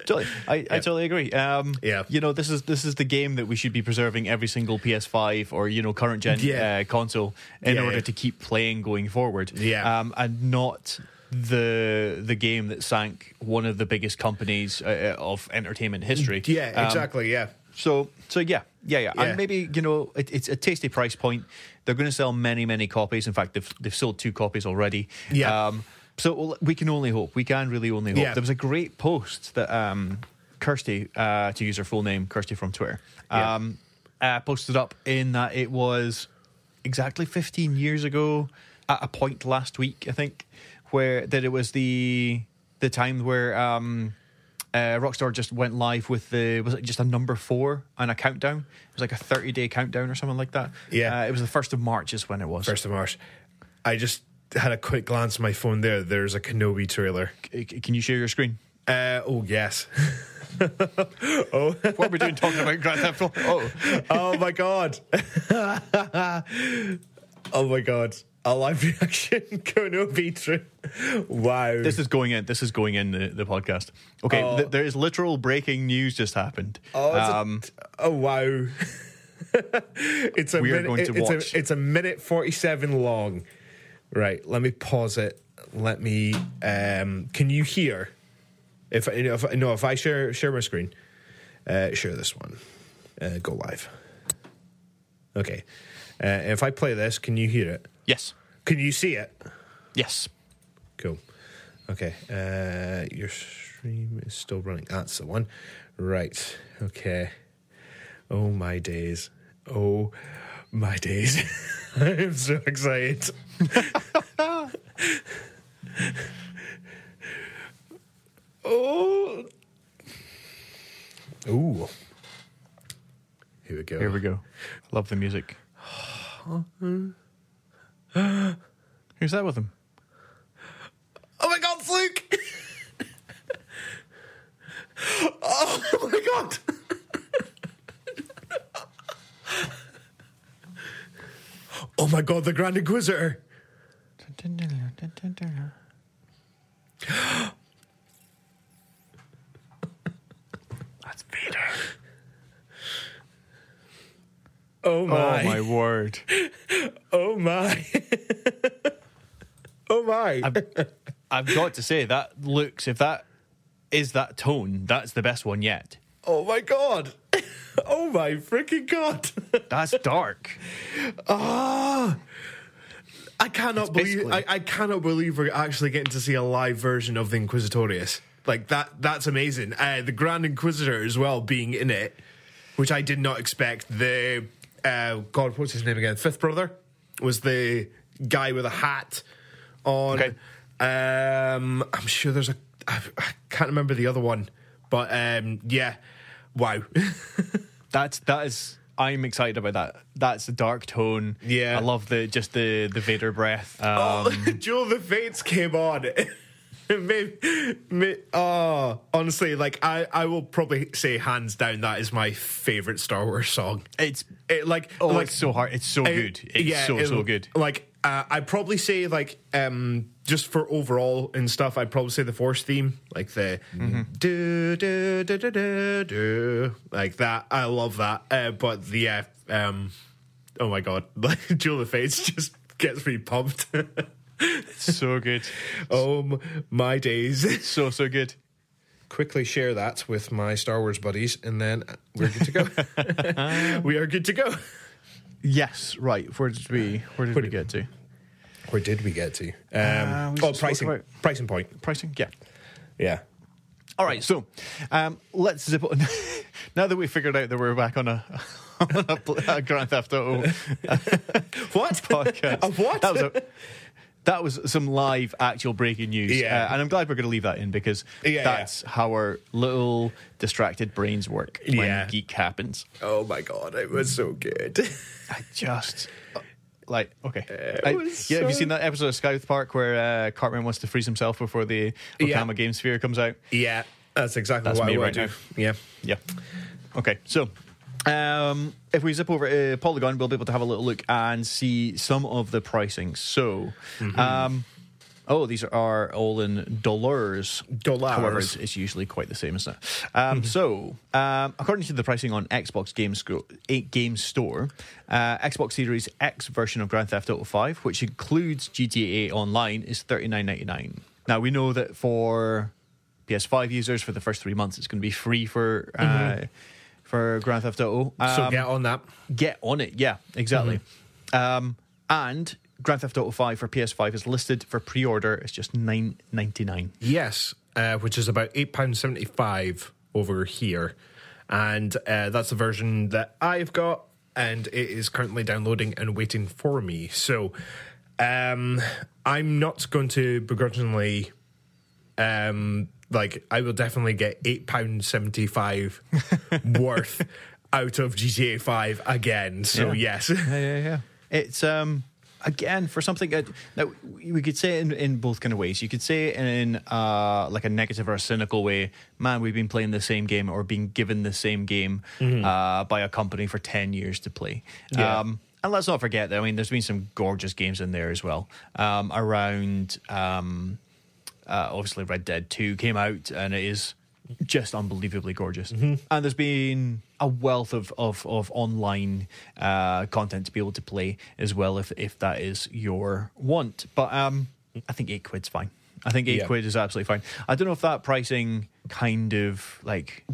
Totally. I, yeah. I totally agree. Um, yeah. You know, this is this is the game that we should be preserving every single P S five or, you know, current gen yeah. uh, console in yeah, order yeah. to keep playing going forward. Yeah. Um, and not the the game that sank one of the biggest companies uh, of entertainment history. Yeah, um, exactly. Yeah. So, so yeah, yeah, yeah, yeah. And maybe, you know, it, it's a tasty price point. They're going to sell many, many copies. In fact, they've they've sold two copies already. Yeah. Um, so we can only hope. We can really only hope. Yeah. There was a great post that um, Kirstie, uh, to use her full name, Kirstie from Twitter, um, yeah. uh, posted up in that it was exactly fifteen years ago at a point last week, I think, where that it was the the time where um, uh, Rockstar just went live with the, was it just a number four and a countdown? It was like a thirty-day countdown or something like that. Yeah. Uh, it was the first of March is when it was. first of March. I just... had a quick glance at my phone there. There's a Kenobi trailer. C- can you share your screen? Uh, oh, yes. oh, What are we doing talking about Grand Theft Auto? Oh, oh my God. oh, my God. A live reaction Kenobi trailer. Wow. This is going in. This is going in the, the podcast. Okay, oh. th- there is literal breaking news just happened. Oh, um, t- oh wow. it's a we minute, are going to it's watch. A, it's a minute forty-seven long. Right, let me pause it. Let me. Um, can you hear? If you know, if, no, if I share share my screen, uh, share this one. Uh, go live. Okay. Uh, if I play this, can you hear it? Yes. Can you see it? Yes. Cool. Okay. Uh, your stream is still running. That's the one. Right. Okay. Oh my days. Oh my days. I'm so excited. oh, ooh! Here we go. Here we go. Love the music. Who's that with him? Oh my God, Luke! oh my God! Oh my God, the Grand Inquisitor! That's Vader. Oh my. Oh my word. Oh my. oh my. I've, I've got to say, that looks, if that is that tone, that's the best one yet. Oh my God. Oh my freaking God. That's dark. Ah. oh. I cannot believe I, I cannot believe we're actually getting to see a live version of the Inquisitorius. Like that that's amazing. Uh, the Grand Inquisitor as well being in it, which I did not expect. The uh, God, what's his name again? Fifth brother was the guy with a hat on. Okay. Um, I'm sure there's a I, I can't remember the other one, but um, yeah, wow. that's that is. I'm excited about that. That's a dark tone. Yeah. I love the just the, the Vader breath. Um, oh, Duel of the Fates came on. maybe, maybe, oh, honestly, like I, I will probably say hands down that is my favorite Star Wars song. It's it, like oh, like, it's so hard. It's so it, good. It's yeah, so it, so good. Like uh, I'd probably say like um, just for overall and stuff, I'd probably say the Force theme, like the mm-hmm. do, do, do, do, do, do, like that. I love that. Uh, but the yeah, um, oh my God, like Duel of the Fates just gets me pumped. It's so good. Oh my days. It's so so good. Quickly share that with my Star Wars buddies, and then we're good to go. we are good to go. Yes, right. Where did we? Where did where we did, get to? Where did we get to? Um, uh, oh, pricing, pricing point, pricing. Yeah, yeah. All right. So, um, let's zip on. Now that we figured out that we're back on a, on a, a Grand Theft Auto, what podcast? A what? That was a, that was some live, actual breaking news. Yeah. Uh, and I'm glad we're going to leave that in because yeah, that's yeah. how our little distracted brains work when yeah. geek happens. Oh, my God. It was so good. I just... Like, okay. I, yeah, so... have you seen that episode of South Park where uh, Cartman wants to freeze himself before the Okama yeah. Game Sphere comes out? Yeah, that's exactly that's what I right do. Now. Yeah. Yeah. Okay, so... Um, if we zip over to Polygon, we'll be able to have a little look and see some of the pricing. So, mm-hmm. um, Oh, these are all in dollars. Dollars. However, it's, it's usually quite the same, isn't it? Um, mm-hmm. So, um, according to the pricing on Xbox Game, Sco- Game Store, uh, Xbox Series X version of Grand Theft Auto five, which includes G T A Online, is thirty-nine ninety-nine. Now, we know that for P S five users, for the first three months, it's going to be free for... Uh, mm-hmm. For Grand Theft Auto. Um, so get on that. Get on it, yeah, exactly. Mm-hmm. Um, and Grand Theft Auto five for P S five is listed for pre-order. It's just nine ninety-nine. Yes, uh, which is about eight pounds seventy-five over here. And uh, that's the version that I've got, and it is currently downloading and waiting for me. So um, I'm not going to begrudgingly... Um, Like, I will definitely get eight pounds seventy-five worth out of G T A five again. So, yeah. yes. Yeah, yeah, yeah. It's, um, again, for something... Uh, now, we could say it in, in both kind of ways. You could say it in, uh, like, a negative or a cynical way. Man, we've been playing the same game or being given the same game mm-hmm. uh, by a company for ten years to play. Yeah. Um, and let's not forget that, I mean, there's been some gorgeous games in there as well. Um, around... Um, Uh, obviously, Red Dead two came out, and it is just unbelievably gorgeous. Mm-hmm. And there's been a wealth of of, of online uh, content to be able to play as well, if if that is your want. But um, I think eight quid's fine. I think eight yeah. quid is absolutely fine. I don't know if that pricing kind of like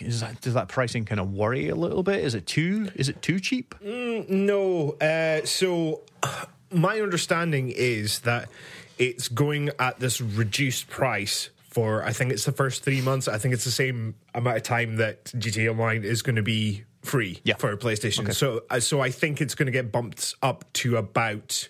is that, does that pricing kind of worry a little bit? Is it too is it too cheap? Mm, no. Uh, so my understanding is that. It's going at this reduced price for, I think it's the first three months. I think it's the same amount of time that G T A Online is going to be free yeah. for PlayStation. Okay. So so I think it's going to get bumped up to about,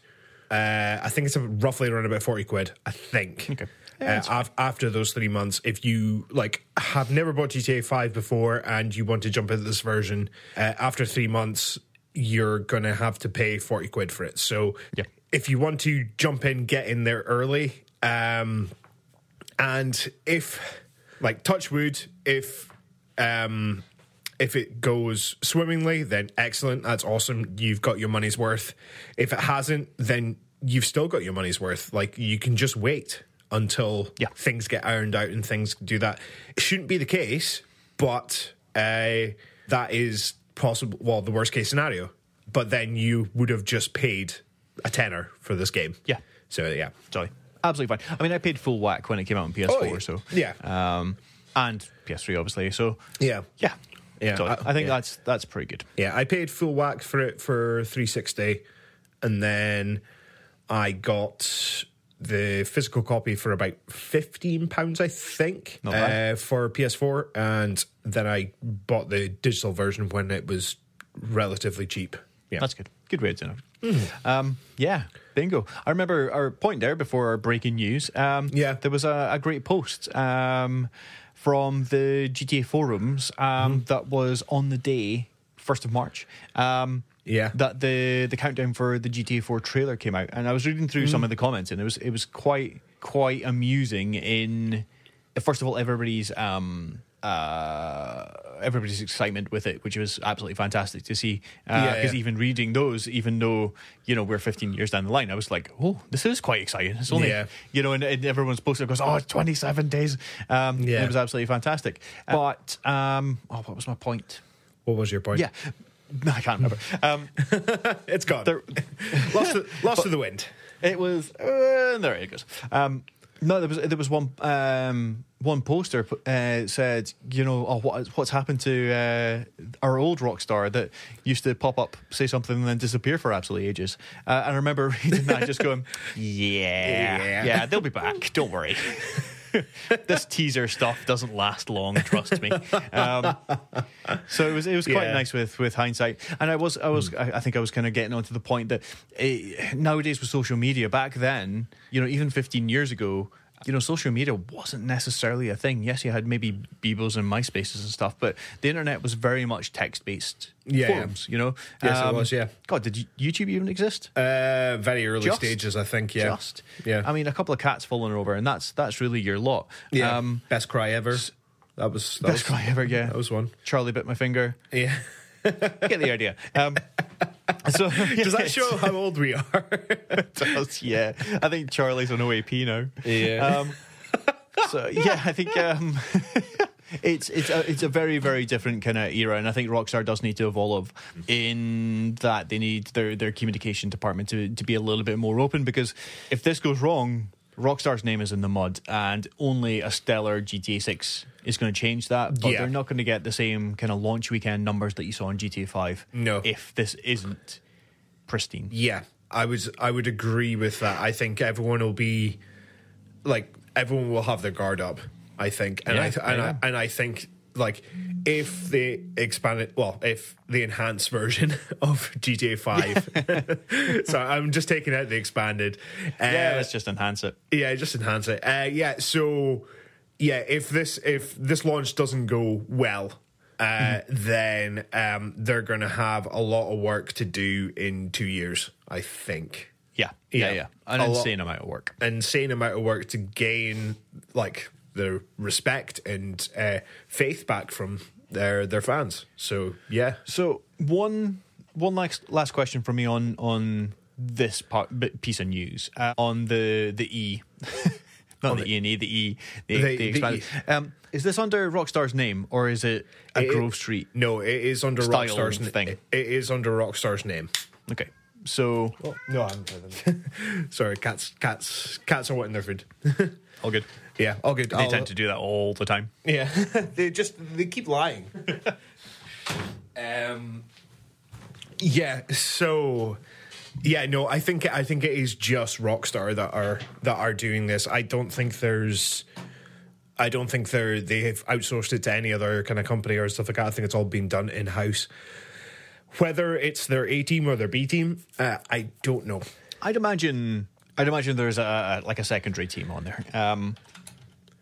uh, I think it's roughly around about forty quid, I think. Okay. Yeah, uh, after those three months, if you like have never bought G T A five before and you want to jump into this version, uh, after three months, you're going to have to pay forty quid for it. So... Yeah. If you want to jump in, get in there early. Um, and if, like, touch wood, if um, if it goes swimmingly, then excellent. That's awesome. You've got your money's worth. If it hasn't, then you've still got your money's worth. Like, you can just wait until yeah. things get ironed out and things do that. It shouldn't be the case, but uh, that is possible. Well, the worst case scenario. But then you would have just paid... a tenner for this game. Yeah. So, yeah. Sorry. Absolutely fine. I mean, I paid full whack when it came out on P S four, oh, yeah. so... Yeah. Um, and P S three, obviously, so... Yeah. Yeah. Yeah. I, I think yeah. that's that's pretty good. Yeah, I paid full whack for it for three sixty, and then I got the physical copy for about fifteen pounds, I think, Not bad. uh, for P S four, and then I bought the digital version when it was relatively cheap. Yeah. That's good. Good way of doing it. Mm. Um, yeah, bingo. I remember our point there before our breaking news. Um, yeah. There was a, a great post um, from the G T A forums um, mm. that was on the day, first of March, um, yeah. that the, the countdown for the G T A four trailer came out. And I was reading through mm. some of the comments, and it was it was quite, quite amusing in, first of all, everybody's... Um, Uh, everybody's excitement with it, which was absolutely fantastic to see. Because uh, yeah, yeah. even reading those, even though you know we're fifteen years down the line, I was like, "Oh, this is quite exciting." It's only yeah. you know, and, and everyone's posted goes, "Oh, it's twenty-seven days." Um, yeah, it was absolutely fantastic. Uh, but um, oh, what was my point? What was your point? Yeah, no, I can't remember. Um, it's gone. There, lost to, lost to the wind. It was uh, there. It goes. Um, no, there was there was one. Um, One poster uh, said, you know, oh, what, what's happened to uh, our old Rockstar that used to pop up, say something, and then disappear for absolutely ages. Uh, and I remember reading that and just going, yeah, yeah, yeah, they'll be back. Don't worry. This teaser stuff doesn't last long, trust me. Um, so it was it was quite yeah. nice with, with hindsight. And I was I was mm. I, I think I was kind of getting onto the point that it, nowadays with social media, back then, you know, even fifteen years ago, you know, social media wasn't necessarily a thing. Yes, you had maybe Bebos and MySpaces and stuff, but the internet was very much text-based yeah, forums, yeah. you know? Yes, um, it was, yeah. God, did YouTube even exist? Uh, very early just, stages, I think, yeah. Just. Yeah. I mean, a couple of cats falling over, and that's that's really your lot. Yeah, um, best cry ever. That was... That best was, cry ever, yeah. That was one. Charlie bit my finger. Yeah. Get the idea. Um, So, yeah, does that show how old we are? It does, yeah. I think Charlie's on O A P now. Yeah. Um, so, yeah, I think um, it's it's a, it's a very, very different kind of era, and I think Rockstar does need to evolve in that they need their, their communication department to, to be a little bit more open, because if this goes wrong, Rockstar's name is in the mud, and only a stellar G T A six is going to change that, but yeah. they're not going to get the same kind of launch weekend numbers that you saw in G T A five no. if this isn't pristine. Yeah, I was, I would agree with that. I think everyone will be, like, everyone will have their guard up, I think. And, yeah, I, th- and, yeah. I, and I think, like, if the expanded, well, if the enhanced version of G T A five, so I'm just taking out the expanded. Uh, yeah, let's just enhance it. Yeah, just enhance it. Uh, yeah, so... Yeah, if this if this launch doesn't go well, uh, mm. then um, they're going to have a lot of work to do in two years, I think. Yeah, yeah, yeah. yeah. An a insane lot, amount of work. Insane amount of work to gain, like, the respect and uh, faith back from their their fans. So, yeah. So, one one last, last question from me on, on this part, piece of news, uh, on the, the E. Not the E and E, the E, the, the, the expanded. The e. Um, is this under Rockstar's name, or is it a it, Grove Street? No, it is under Rockstar's thing. It, it is under Rockstar's name. Okay, so oh, no, I haven't heard them. Sorry, cats, cats, cats are wanting their food. All good. Yeah, all good. They I'll, tend to do that all the time. Yeah, they just they keep lying. um, yeah. So. Yeah, no, I think I think it is just Rockstar that are that are doing this. I don't think there's, I don't think they're they've outsourced it to any other kind of company or stuff like that. I think it's all been done in house. Whether it's their A team or their B team, uh, I don't know. I'd imagine, I'd imagine there's a like a secondary team on there. Um,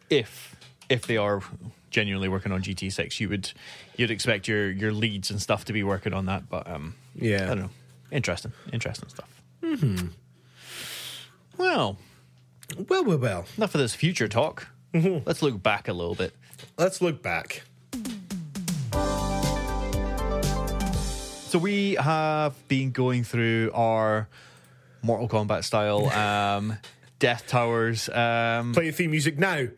if if they are genuinely working on G T six, you would you'd expect your your leads and stuff to be working on that. But um, yeah, I don't know. Interesting, interesting stuff. Mm-hmm. Well, well, well, well. Enough of this future talk. Mm-hmm. Let's look back a little bit. Let's look back. So we have been going through our Mortal Kombat style um, Death Towers. Um, Play the theme music now.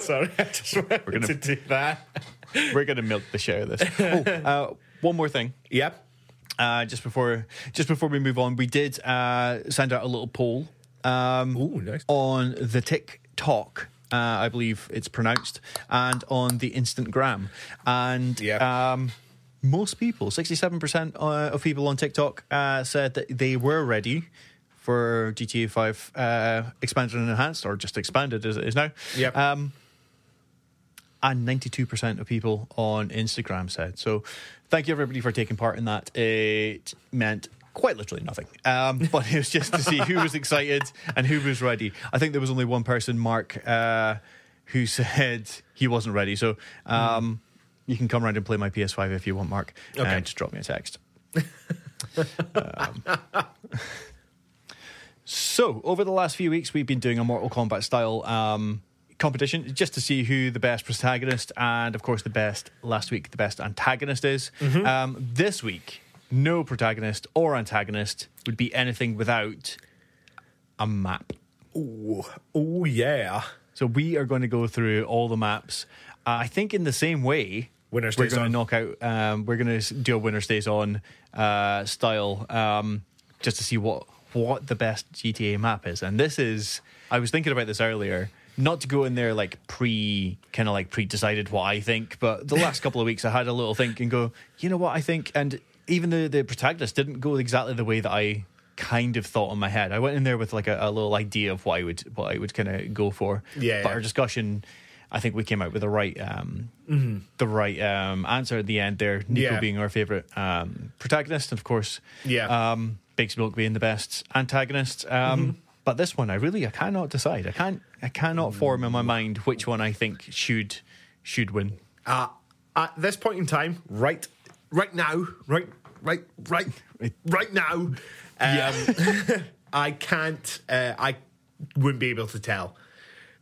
Sorry, I just wanted we're gonna, to do that. We're going to milk the share of this. Oh, uh, one more thing. Yep. Uh, just before just before we move on, we did uh, send out a little poll um, Ooh, nice. on the TikTok, uh, I believe it's pronounced, and on the Instagram. And yep. um, most people, sixty-seven percent of people on TikTok uh, said that they were ready for G T A five uh, expanded and enhanced, or just expanded as it is now. Yep. Um, and ninety-two percent of people on Instagram said. So thank you, everybody, for taking part in that. It meant quite literally nothing. Um, but it was just to see who was excited and who was ready. I think there was only one person, Mark, uh, who said he wasn't ready. So um, mm. you can come around and play my P S five if you want, Mark. Okay. And just drop me a text. um, so over the last few weeks, we've been doing a Mortal Kombat style um competition just to see who the best protagonist and, of course, the best last week, the best antagonist is. Mm-hmm. Um, this week, no protagonist or antagonist would be anything without a map. Ooh, oh yeah. So we are going to go through all the maps. Uh, I think in the same way, winner stays we're going on. to knock out. Um, we're going to do a winner stays on uh, style um, just to see what what the best G T A map is. And this is, I was thinking about this earlier. Not to go in there like pre, kind of like pre-decided what I think, but the last couple of weeks I had a little think and go, you know what I think? And even the, the protagonist didn't go exactly the way that I kind of thought in my head. I went in there with like a, a little idea of what I would what I would kind of go for. Yeah. But yeah. our discussion, I think we came out with the right um, mm-hmm. the right um, answer at the end there. Nico yeah. being our favourite um, protagonist, and of course, yeah. um, Big Smoke being the best antagonist. Um, mm-hmm. But this one, I really, I cannot decide. I can't, I cannot form in my mind which one I think should, should win. Uh, at this point in time, right right now, right, right, right, right now, um, yeah. I can't, uh, I wouldn't be able to tell.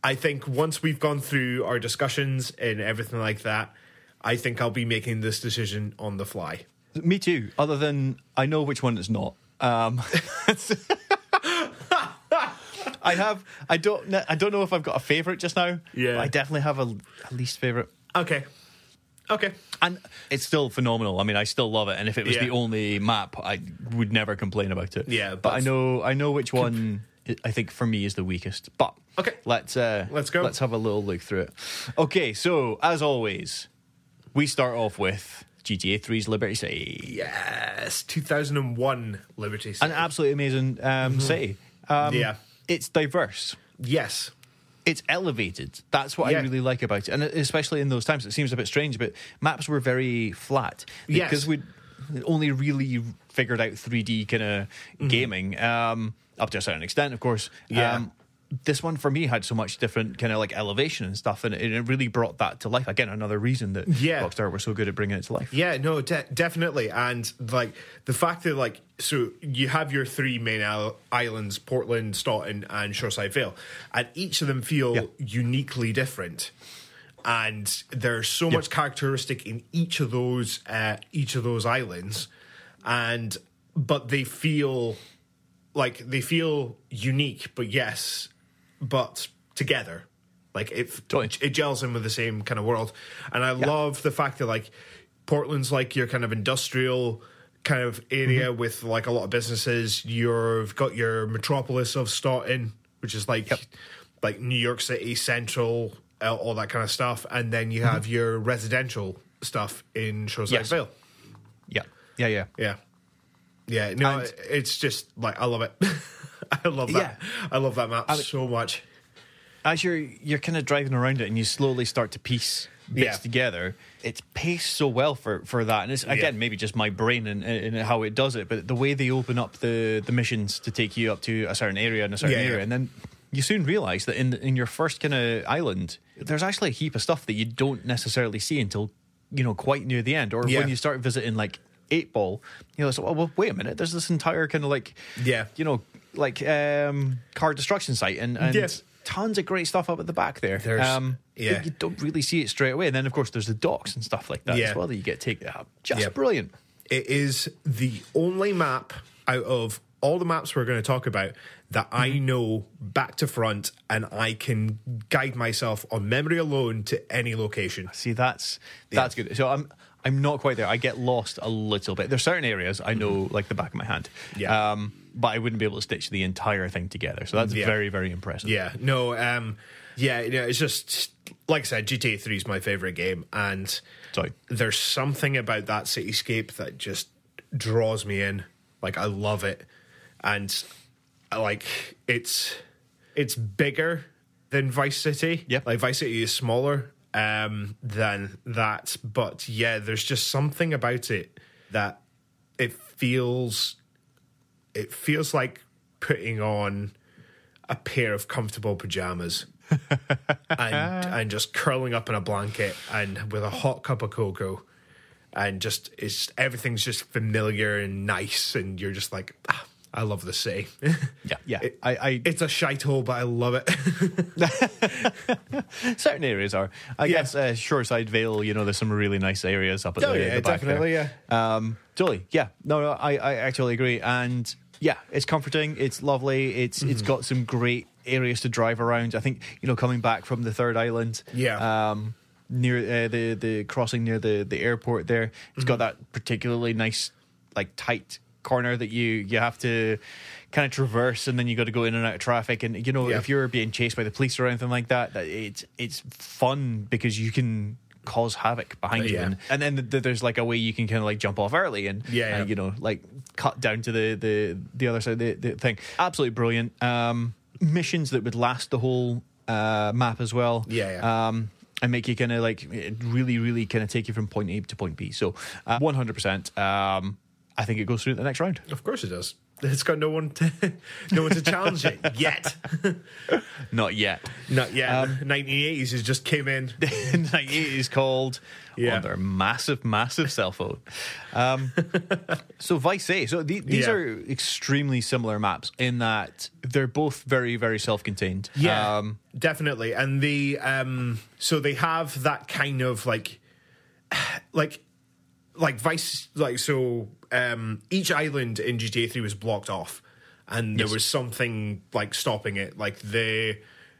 I think once we've gone through our discussions and everything like that, I think I'll be making this decision on the fly. Me too, other than I know which one it's not. Um, I have, I don't, I don't know if I've got a favourite just now. Yeah. But I definitely have a, a least favourite. Okay. Okay. And it's still phenomenal. I mean, I still love it. And if it was yeah. the only map, I would never complain about it. Yeah. But, but I know, I know which one I think for me is the weakest. But okay, let's uh, let's go. Let's have a little look through it. Okay. So as always, we start off with G T A three's Liberty City. Yes, two thousand one Liberty City. An absolutely amazing um, mm-hmm. city. Um, yeah. It's diverse. Yes. It's elevated. That's what yeah. I really like about it. And especially in those times, it seems a bit strange, but maps were very flat. Yes. Because we only really figured out three D kind of mm-hmm. gaming, um, up to a certain extent, of course. Yeah. Um, this one for me had so much different kind of like elevation and stuff, and it, and it really brought that to life. Again, another reason that yeah. Rockstar were so good at bringing it to life. Yeah, no, de- definitely. And like the fact that like, so you have your three main islands, Portland, Stoughton and Shoreside Vale, and each of them feel yeah. uniquely different. And there's so yeah. much characteristic in each of those, uh, each of those islands. And, but they feel like they feel unique, but yes, but together, like it, it gels in with the same kind of world. And I yeah. love the fact that like Portland's like your kind of industrial kind of area mm-hmm. with like a lot of businesses. You've got your metropolis of Stoughton, which is like yep. like New York City Central, uh, all that kind of stuff. And then you mm-hmm. have your residential stuff in Shoreside yes. Vale. Yeah, yeah, yeah, yeah, yeah. No, and it's just like I love it. I love that. Yeah. I love that map I mean, so much. As you're you're kind of driving around it and you slowly start to piece bits yeah. together, it's paced so well for, for that. And it's, again, yeah. maybe just my brain and, and how it does it, but the way they open up the, the missions to take you up to a certain area and a certain yeah, area, yeah. and then you soon realise that in in your first kind of island, there's actually a heap of stuff that you don't necessarily see until, you know, quite near the end, or yeah. when you start visiting, like, Eight Ball, you know, so, well, well, wait a minute, there's this entire kind of, like, yeah, you know, like um, car destruction site and, and yes. tons of great stuff up at the back there. There's, um, yeah. You don't really see it straight away. And then, of course, there's the docks and stuff like that yeah. as well that you get taken up. Just yeah. brilliant. It is the only map out of all the maps we're going to talk about that mm-hmm. I know back to front, and I can guide myself on memory alone to any location. See, that's that's yeah. good. So I'm I'm not quite there. I get lost a little bit. There's certain areas I know mm-hmm. like the back of my hand. Yeah. Um, but I wouldn't be able to stitch the entire thing together. So that's yeah. very, very impressive. Yeah. No, um, yeah, you know, it's just, like I said, G T A three is my favourite game. And Sorry. there's something about that cityscape that just draws me in. Like, I love it. And, like, it's it's bigger than Vice City. Yeah. Like, Vice City is smaller Um, than that, but yeah, there's just something about it that it feels it feels like putting on a pair of comfortable pajamas and and just curling up in a blanket and with a hot cup of cocoa, and just it's everything's just familiar and nice, and you're just like, ah, I love the city. Yeah, yeah. It, I, I, it's a shite hole, but I love it. Certain areas are. I yeah. guess uh, Shoreside Vale, you know, there's some really nice areas up at oh, the, yeah, the back definitely, there. Yeah. Um, totally, yeah. No, no, I, I actually agree. And yeah, it's comforting. It's lovely. It's mm. It's got some great areas to drive around. I think, you know, coming back from the third island. Yeah. Um, near uh, the, the crossing near the, the airport there. It's mm. got that particularly nice, like, tight corner that you you have to kind of traverse, and then you got to go in and out of traffic, and you know yeah. if you're being chased by the police or anything like that, that it's it's fun because you can cause havoc behind yeah. you, and, and then the, the, there's like a way you can kind of like jump off early and yeah, yeah. Uh, you know, like cut down to the the the other side of the, the thing. Absolutely brilliant. Um missions that would last the whole uh map as well. Yeah, yeah. um And make you kind of like really really kind of take you from point A to point B. So uh, one hundred percent um I think it goes through the next round. Of course it does. It's got no one to, no one to challenge it yet. Not yet. Not yet. Um, nineteen eighties has just came in. nineteen eighties called yeah. on their massive, massive cell phone. Um, so Vice City. So the, these yeah. are extremely similar maps in that they're both very, very self-contained. Yeah, um, definitely. And the um, so they have that kind of like, like, like Vice, like so. Um, each island in G T A three was blocked off, and there yes. was something like stopping it. Like the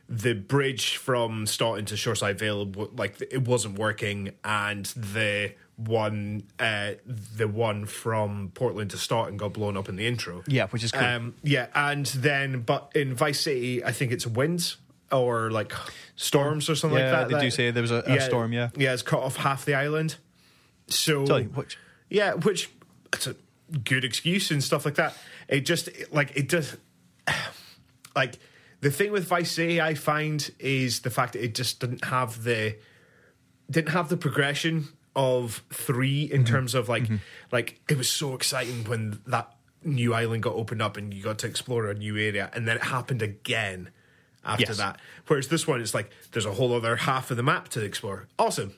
the bridge from Stoughton to Shoreside Vale, like it wasn't working, and the one uh, the one from Portland to Stoughton got blown up in the intro. Yeah, which is cool. Um, yeah, and then but in Vice City, I think it's winds or like storms or something yeah, like that. They that, do say there was a, a yeah, storm. Yeah, yeah, it's cut off half the island. So Sorry, which? yeah, which. It's a good excuse and stuff like that. It just, like, it does, like, the thing with Vice City, I find, is the fact that it just didn't have the, didn't have the progression of three in mm-hmm. terms of, like, mm-hmm. like, it was so exciting when that new island got opened up and you got to explore a new area, and then it happened again after yes. that. Whereas this one, it's like, there's a whole other half of the map to explore. Awesome.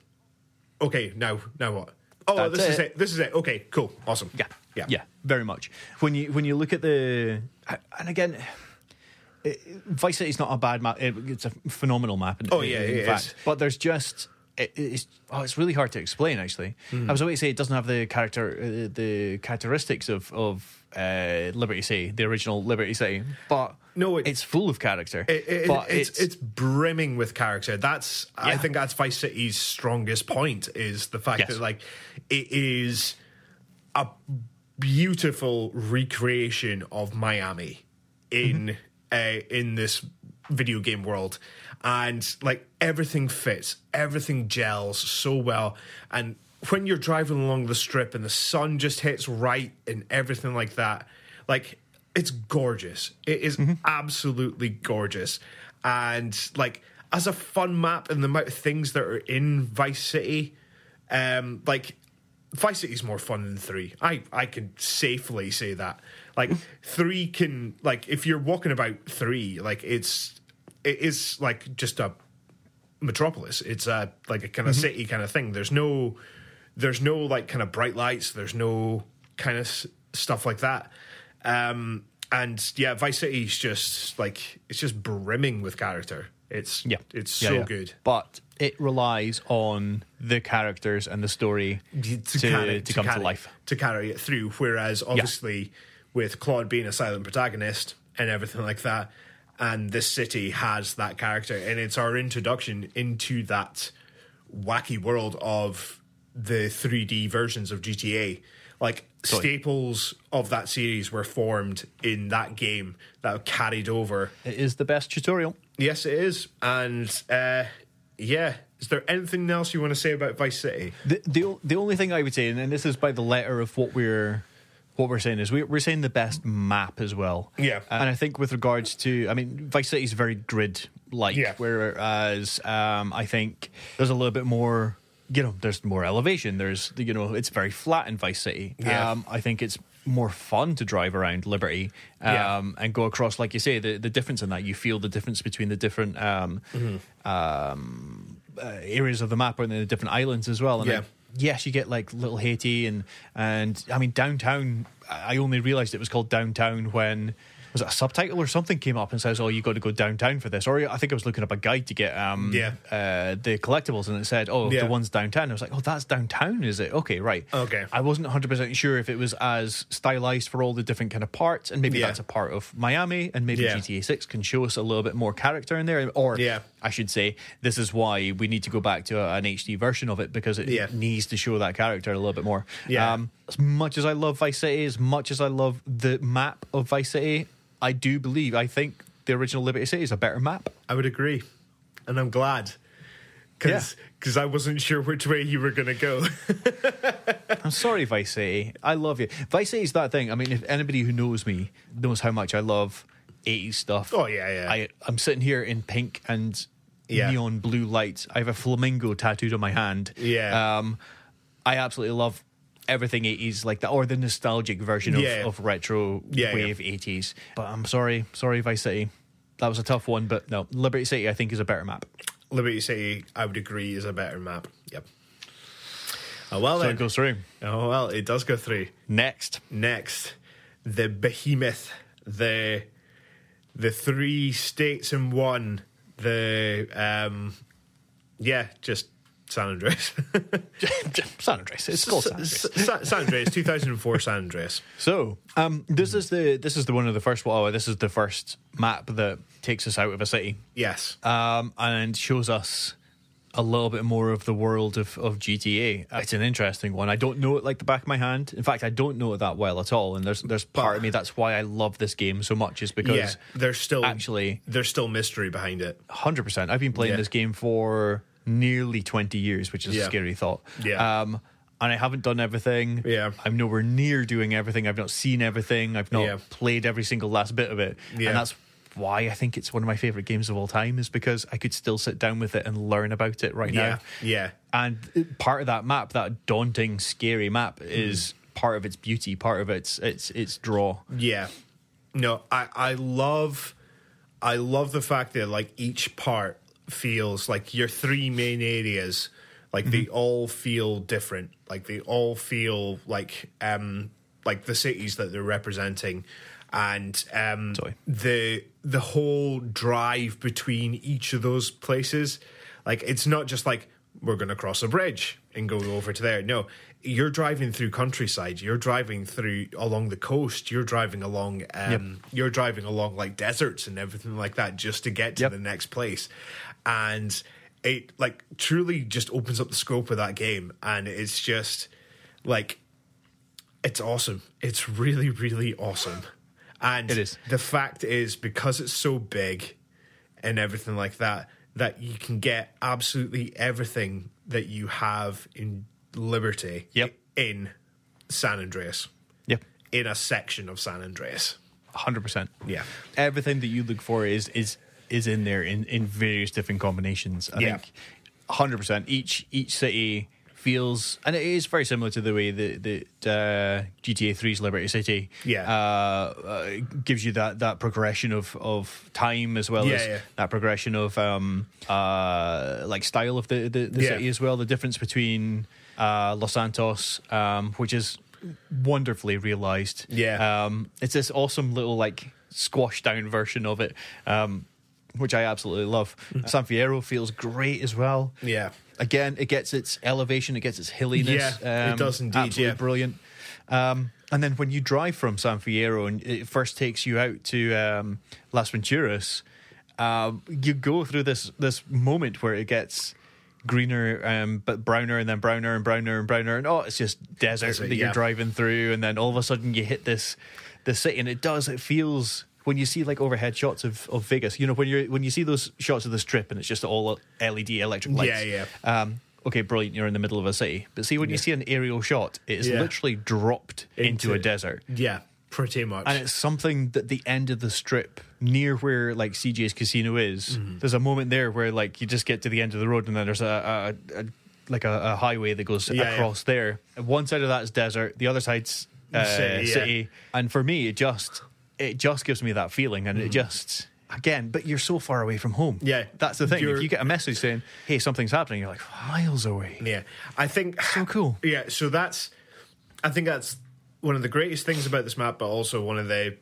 Okay, now, now what? Oh, That's this it. is it. This is it. Okay, cool, awesome. Yeah, yeah, yeah. Very much. When you when you look at the, and again, it, Vice City's not a bad map. It, it's a phenomenal map. In, oh yeah, in, in it fact. Is. But there's just it, it's oh, it's really hard to explain. Actually, mm. I was always saying it doesn't have the character, uh, the characteristics of of uh, Liberty City, the original Liberty City. But no, it, it's full of character. It, it, but it's, it's it's brimming with character. That's yeah. I think that's Vice City's strongest point is the fact yes. that like. It is a beautiful recreation of Miami in mm-hmm. uh, in this video game world, and like everything fits, everything gels so well. And when you're driving along the strip and the sun just hits right and everything like that, like it's gorgeous. It is mm-hmm. absolutely gorgeous, and like as a fun map and the amount of things that are in Vice City, um, like. Vice City's more fun than three. I, I can safely say that. Like three can like if you're walking about three, like it's it is like just a metropolis. It's a like a kind of mm-hmm. city kind of thing. There's no there's no like kind of bright lights. There's no kind of s- stuff like that. Um, and yeah, Vice City's just like it's just brimming with character. It's yeah. it's yeah, so yeah. good, but it relies on the characters and the story to, to, carry, to come to, carry, to life, to carry it through. Whereas obviously, yeah. with Claude being a silent protagonist and everything like that, and this city has that character, and it's our introduction into that wacky world of the three D versions of G T A. Like Sorry. staples of that series were formed in that game that carried over. It is the best tutorial. Yes, it is. And uh, yeah, is there anything else you want to say about Vice City? The the, the only thing I would say, and, and this is by the letter of what we're what we're saying, is we, we're saying the best map as well. Yeah, uh, and I think with regards to, I mean, Vice City is very grid-like, yeah. whereas um, I think there's a little bit more. You know, there's more elevation. There's, you know, it's very flat in Vice City. Yeah. Um, I think it's more fun to drive around Liberty um, yeah. and go across, like you say, the, the difference in that. You feel the difference between the different um, mm-hmm. um, uh, areas of the map and the different islands as well. And yeah. then, yes, you get like Little Haiti and, and I mean, Downtown, I only realised it was called Downtown when... Was it a subtitle or something came up and says, "Oh, you got to go downtown for this"? Or I think I was looking up a guide to get um, yeah. uh, the collectibles, and it said, "Oh, yeah. the one's downtown." I was like, "Oh, that's downtown, is it? Okay, right." Okay. I wasn't one hundred percent sure if it was as stylized for all the different kind of parts, and maybe yeah. that's a part of Miami, and maybe yeah. G T A six can show us a little bit more character in there, or yeah. I should say, this is why we need to go back to a, an H D version of it because it yeah. needs to show that character a little bit more. Yeah. Um, as much as I love Vice City, as much as I love the map of Vice City. I do believe, I think the original Liberty City is a better map. I would agree. And I'm glad. Because yeah. I wasn't sure which way you were going to go. I'm sorry, Vice City. I love you. Vice City is that thing. I mean, if anybody who knows me knows how much I love eighties stuff. Oh, yeah, yeah. I, I'm sitting here in pink and yeah. neon blue lights. I have a flamingo tattooed on my hand. Yeah. Um, I absolutely love everything eighties, like that, or the nostalgic version of, yeah. of retro yeah, wave yeah. eighties. But I'm sorry, sorry, Vice City. That was a tough one, but no, Liberty City, I think, is a better map. Liberty City, I would agree, is a better map. Yep. Oh, well, so then. It goes through. Oh, well, it does go through. Next. Next. The behemoth. The the three states in one. The, um, yeah, just San Andreas. San Andreas. It's called San Andreas. San, San Andreas, two thousand four San Andreas. So, um, this is the this is the one of the first, well, this is the first map that takes us out of a city. Yes. Um, and shows us a little bit more of the world of, of G T A. It's an interesting one. I don't know it like the back of my hand. In fact, I don't know it that well at all. And there's there's part but, of me that's why I love this game so much, is because yeah, there's still actually there's still mystery behind it. one hundred percent. I've been playing yeah. this game for nearly twenty years, which is yeah. a scary thought. Yeah. Um, and I haven't done everything. Yeah. I'm nowhere near doing everything. I've not seen everything. I've not yeah. played every single last bit of it. Yeah. And that's why I think it's one of my favorite games of all time, is because I could still sit down with it and learn about it right yeah, now. Yeah. And part of that map, that daunting, scary map, is mm. part of its beauty, part of its its its draw. Yeah. No, I, I love I love the fact that like each part feels like your three main areas, like mm-hmm. they all feel different. Like they all feel like um like the cities that they're representing. And um, the the whole drive between each of those places, like it's not just like we're going to cross a bridge and go over to there. No, you're driving through countryside. You're driving through along the coast. You're driving along. Um, yep. You're driving along like deserts and everything like that, just to get to yep. the next place. And it like truly just opens up the scope of that game, and it's just like it's awesome. It's really, really awesome. And it is. The fact is, because it's so big and everything like that, that you can get absolutely everything that you have in Liberty yep. in San Andreas. Yep. In a section of San Andreas. one hundred percent. Yeah. Everything that you look for is is is in there in, in various different combinations. I yeah. think one hundred percent. Each, each city feels, and it is very similar to the way that, that uh, G T A three's Liberty City yeah. uh, uh, gives you that, that progression of, of time, as well yeah, as yeah. that progression of um, uh, like style of the, the, the yeah. city as well. The difference between uh, Los Santos, um, which is wonderfully realised. Yeah. Um, it's this awesome little like squash down version of it, um, which I absolutely love. San Fierro feels great as well. Yeah. Again, it gets its elevation, it gets its hilliness. Yeah, um, it does indeed. Absolutely yeah. brilliant. Um, and then when you drive from San Fierro and it first takes you out to um, Las Venturas, uh, you go through this this moment where it gets greener, um, but browner, and then browner and browner and browner, and oh, it's just desert, desert that yeah. you're driving through, and then all of a sudden you hit this this city, and it does, it feels. When you see like overhead shots of, of Vegas, you know, when you're when you see those shots of the strip and it's just all L E D electric lights. Yeah, yeah. Um, okay, brilliant. You're in the middle of a city, but see when yeah. you see an aerial shot, it is yeah. literally dropped into, into a desert. Yeah, pretty much. And it's something that the end of the strip, near where like C J's casino is, mm-hmm. there's a moment there where like you just get to the end of the road and then there's a, a, a like a, a highway that goes yeah, across yeah. there. And one side of that is desert, the other side's uh, city, city. Yeah. And for me, it just. It just gives me that feeling, and it just, again, but you're so far away from home. Yeah. That's the thing. If you get a message saying, hey, something's happening, you're like, miles away. Yeah. I think... So cool. Yeah, so that's... I think that's one of the greatest things about this map, but also one of the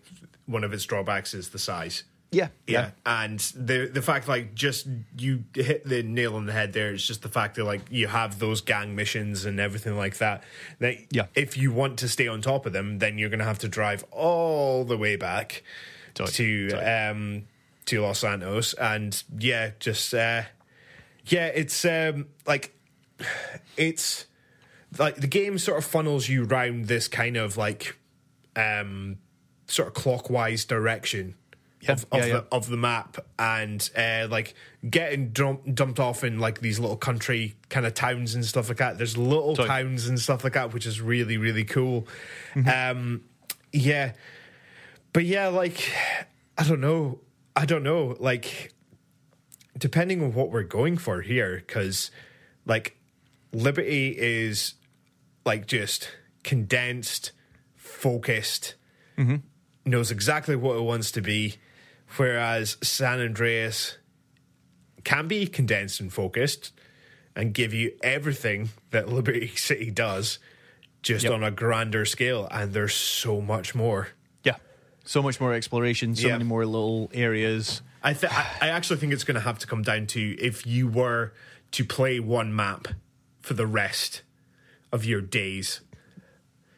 one of its drawbacks is the size. Yeah. Yeah. yeah. And the the fact, like, just you hit the nail on the head there. It's just the fact that, like, you have those gang missions and everything like that. That yeah. if you want to stay on top of them, then you're going to have to drive all the way back Sorry. to Sorry. um to Los Santos. And, yeah, just... Uh, yeah, it's, um like, it's... Like, the game sort of funnels you round this kind of, like, um sort of clockwise direction. Yeah, of, of, yeah, the, yeah. of the map, and uh, like getting dump, dumped off in like these little country kind of towns and stuff like that. There's little Sorry. towns and stuff like that, which is really, really cool. Mm-hmm. Um, yeah, but yeah, like I don't know, I don't know, like depending on what we're going for here, because like Liberty is like just condensed, focused, mm-hmm. knows exactly what it wants to be, whereas San Andreas can be condensed and focused and give you everything that Liberty City does, just yep. on a grander scale, and there's so much more. Yeah, so much more exploration, so yeah. many more little areas. I, th- I actually think it's going to have to come down to, if you were to play one map for the rest of your days,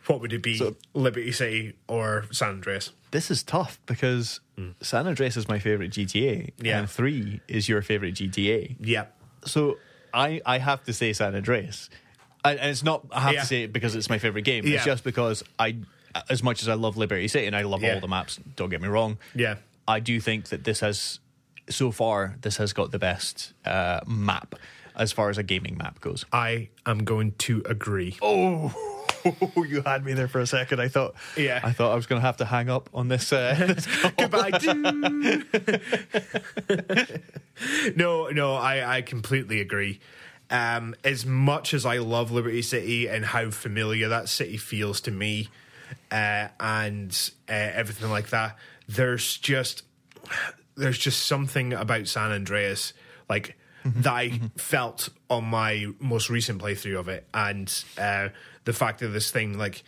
what would it be? So, Liberty City or San Andreas? This is tough because mm. San Andreas is my favourite G T A, yeah. and three is your favourite G T A. Yeah. So I, I have to say San Andreas. I, and it's not, I have yeah. to say it because it's my favourite game. Yeah. It's just because I, as much as I love Liberty City and I love yeah. all the maps, don't get me wrong. Yeah. I do think that this has, so far, this has got the best uh, map as far as a gaming map goes. I am going to agree. Oh, you had me there for a second. I thought, yeah, I thought I was going to have to hang up on this. Uh, this Goodbye. no, no, I, I completely agree. Um, as much as I love Liberty City and how familiar that city feels to me, uh, and uh, everything like that. There's just there's just something about San Andreas, like mm-hmm. that I mm-hmm. felt on my most recent playthrough of it, and uh, the fact that this thing like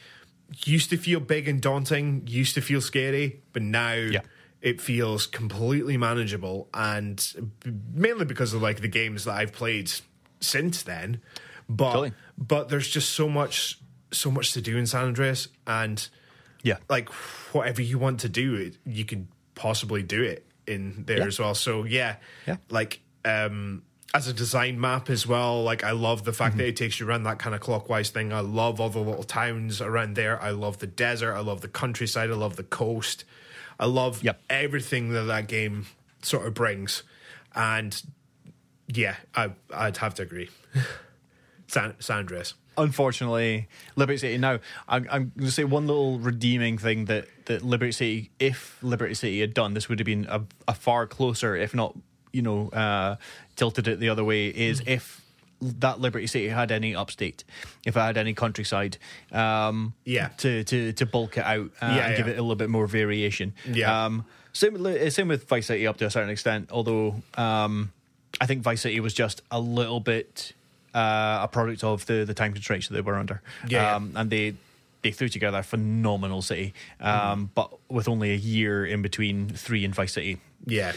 used to feel big and daunting, used to feel scary, but now yeah. it feels completely manageable, and mainly because of like the games that I've played since then. But totally. But there's just so much so much to do in San Andreas, and. Yeah, like whatever you want to do, it, you can possibly do it in there yeah. as well. So yeah, yeah. like um, as a design map as well, like I love the fact mm-hmm. that it takes you around that kind of clockwise thing. I love all the little towns around there. I love the desert. I love the countryside. I love the coast. I love yep. everything that that game sort of brings. And yeah, I, I'd have to agree. San, San Andreas. Unfortunately, Liberty City. Now, I'm, I'm going to say one little redeeming thing that, that Liberty City, if Liberty City had done, this would have been a, a far closer, if not, you know, uh, tilted it the other way, is if that Liberty City had any upstate, if it had any countryside, um, yeah. to, to, to bulk it out uh, yeah, and yeah. give it a little bit more variation. Yeah. Um, same, same with Vice City up to a certain extent, although um, I think Vice City was just a little bit... Uh, a product of the, the time constraints that they were under. Yeah, um, yeah. And they, they threw together a phenomenal city, um, mm. but with only a year in between three and Vice City. Yeah.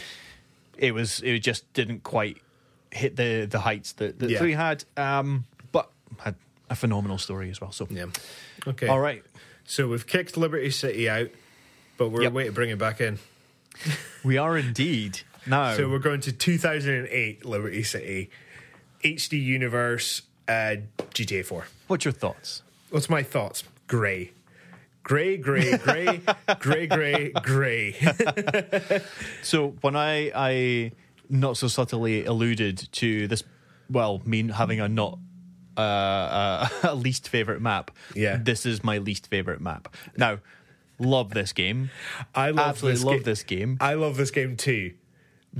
It was it just didn't quite hit the, the heights that, that yeah. three had, um, but had a phenomenal story as well. So yeah. Okay. All right. So we've kicked Liberty City out, but we're yep. a way to bring it back in. We are indeed. Now. So we're going to two thousand eight Liberty City. H D Universe, uh, G T A four. What's your thoughts? What's my thoughts? Grey. Grey, grey, grey, grey, grey, grey. So when I, I not so subtly alluded to this, well, mean having a not uh, uh, a least favourite map, yeah. this is my least favourite map. Now, love this game. I love Absolutely this love ga- this game. I love this game too.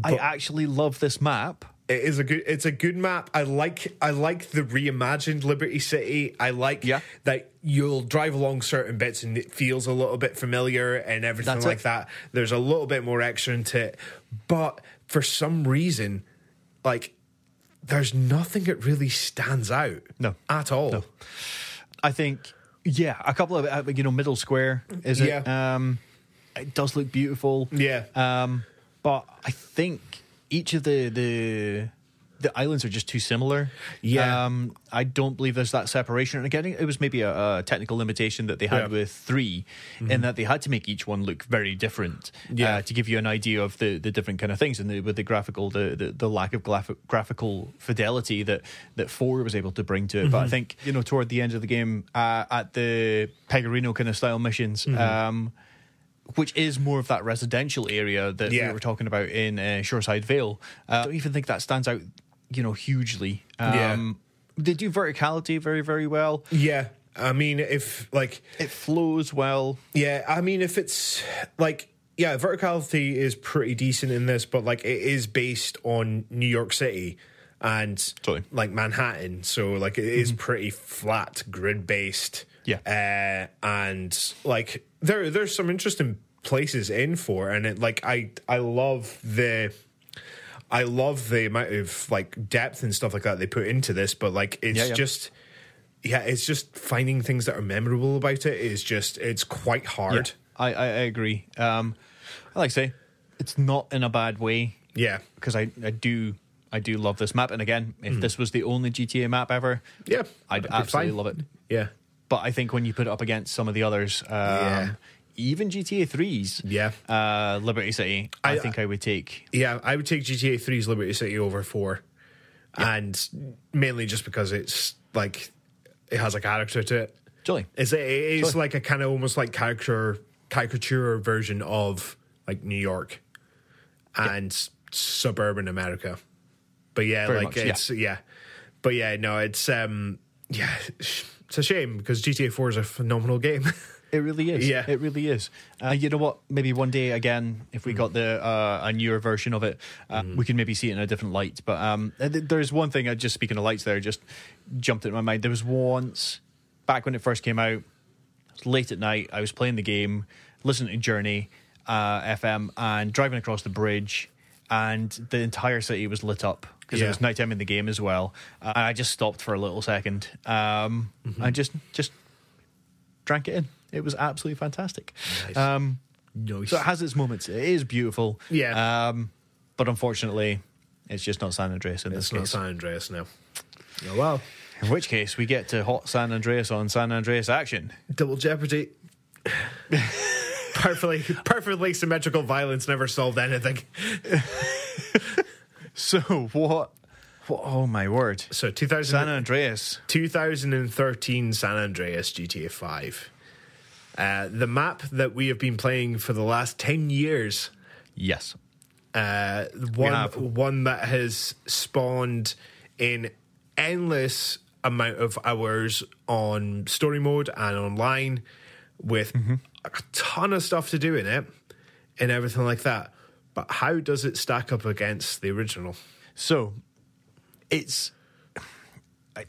I actually love this map. It is a good. It's a good map. I like. I like the reimagined Liberty City. I like yeah. that you'll drive along certain bits and it feels a little bit familiar and everything That's like it. that. There's a little bit more extra into it, but for some reason, like there's nothing that really stands out. No, at all. No. I think yeah, a couple of you know middle square is yeah. it? Um, it does look beautiful. Yeah. Um, but I think. Each of the, the the islands are just too similar. Yeah, um, I don't believe there's that separation. And again, it was maybe a, a technical limitation that they had yeah. with three, mm-hmm. in that they had to make each one look very different yeah. uh, to give you an idea of the, the different kind of things. And the, with the graphical, the, the, the lack of graf- graphical fidelity that, that four was able to bring to it. Mm-hmm. But I think you know toward the end of the game, uh, at the Pegorino kind of style missions. Mm-hmm. Um, which is more of that residential area that yeah. we were talking about in uh, Shoreside Vale. Uh, I don't even think that stands out, you know, hugely. Um, yeah. They do verticality very, very well. Yeah. I mean, if, like... It flows well. Yeah, I mean, if it's, like... Yeah, verticality is pretty decent in this, but, like, it is based on New York City and, totally. like, Manhattan. So, like, it is mm-hmm. pretty flat, grid-based Yeah. Uh, and like there, there's some interesting places in for, and it like I, I love the. I love the amount of like depth and stuff like that they put into this, but like it's yeah, yeah. just, yeah, it's just finding things that are memorable about it is just it's quite hard. Yeah, I, I agree. Um, like I say, it's not in a bad way. Yeah, because I, I do I do love this map, and again, if mm. this was the only G T A map ever, yeah, I'd absolutely fine. love it. Yeah, but I think when you put it up against some of the others, um, yeah. even G T A three's yeah. uh, Liberty City, I, I think I would take. Yeah, I would take G T A three's Liberty City over four. Yeah. And mainly just because it's like, it has a character to it. Jolly. It's, it is Jolly. like a kind of almost like caricature, caricature version of like New York and yeah. suburban America. But yeah, Very like much, it's, yeah. yeah. But yeah, no, it's, um, yeah, it's a shame because G T A four is a phenomenal game. It really is. Yeah. It really is. Uh, you know what? Maybe one day again, if we mm. got the uh, a newer version of it, uh, mm. we can maybe see it in a different light. But um, th- there's one thing, I just speaking of lights there, just jumped into my mind. There was once, back when it first came out, late at night, I was playing the game, listening to Journey uh, F M, and driving across the bridge, and the entire city was lit up because yeah. it was nighttime in the game as well. Uh, and I just stopped for a little second um, mm-hmm. and just just drank it in. It was absolutely fantastic. Nice. Um, nice. So it has its moments. It is beautiful. Yeah. Um, but unfortunately, it's just not San Andreas in it's this case. It's not San Andreas now. Oh, well. In which case, we get to hot San Andreas on San Andreas action. Double jeopardy. perfectly, perfectly symmetrical violence never solved anything. so what... Oh my word! So two thousand San Andreas, twenty thirteen San Andreas G T A five, uh, the map that we have been playing for the last ten years. Yes, uh, one have- one that has spawned an endless amount of hours on story mode and online, with mm-hmm. a ton of stuff to do in it and everything like that. But how does it stack up against the original? So. It's, I,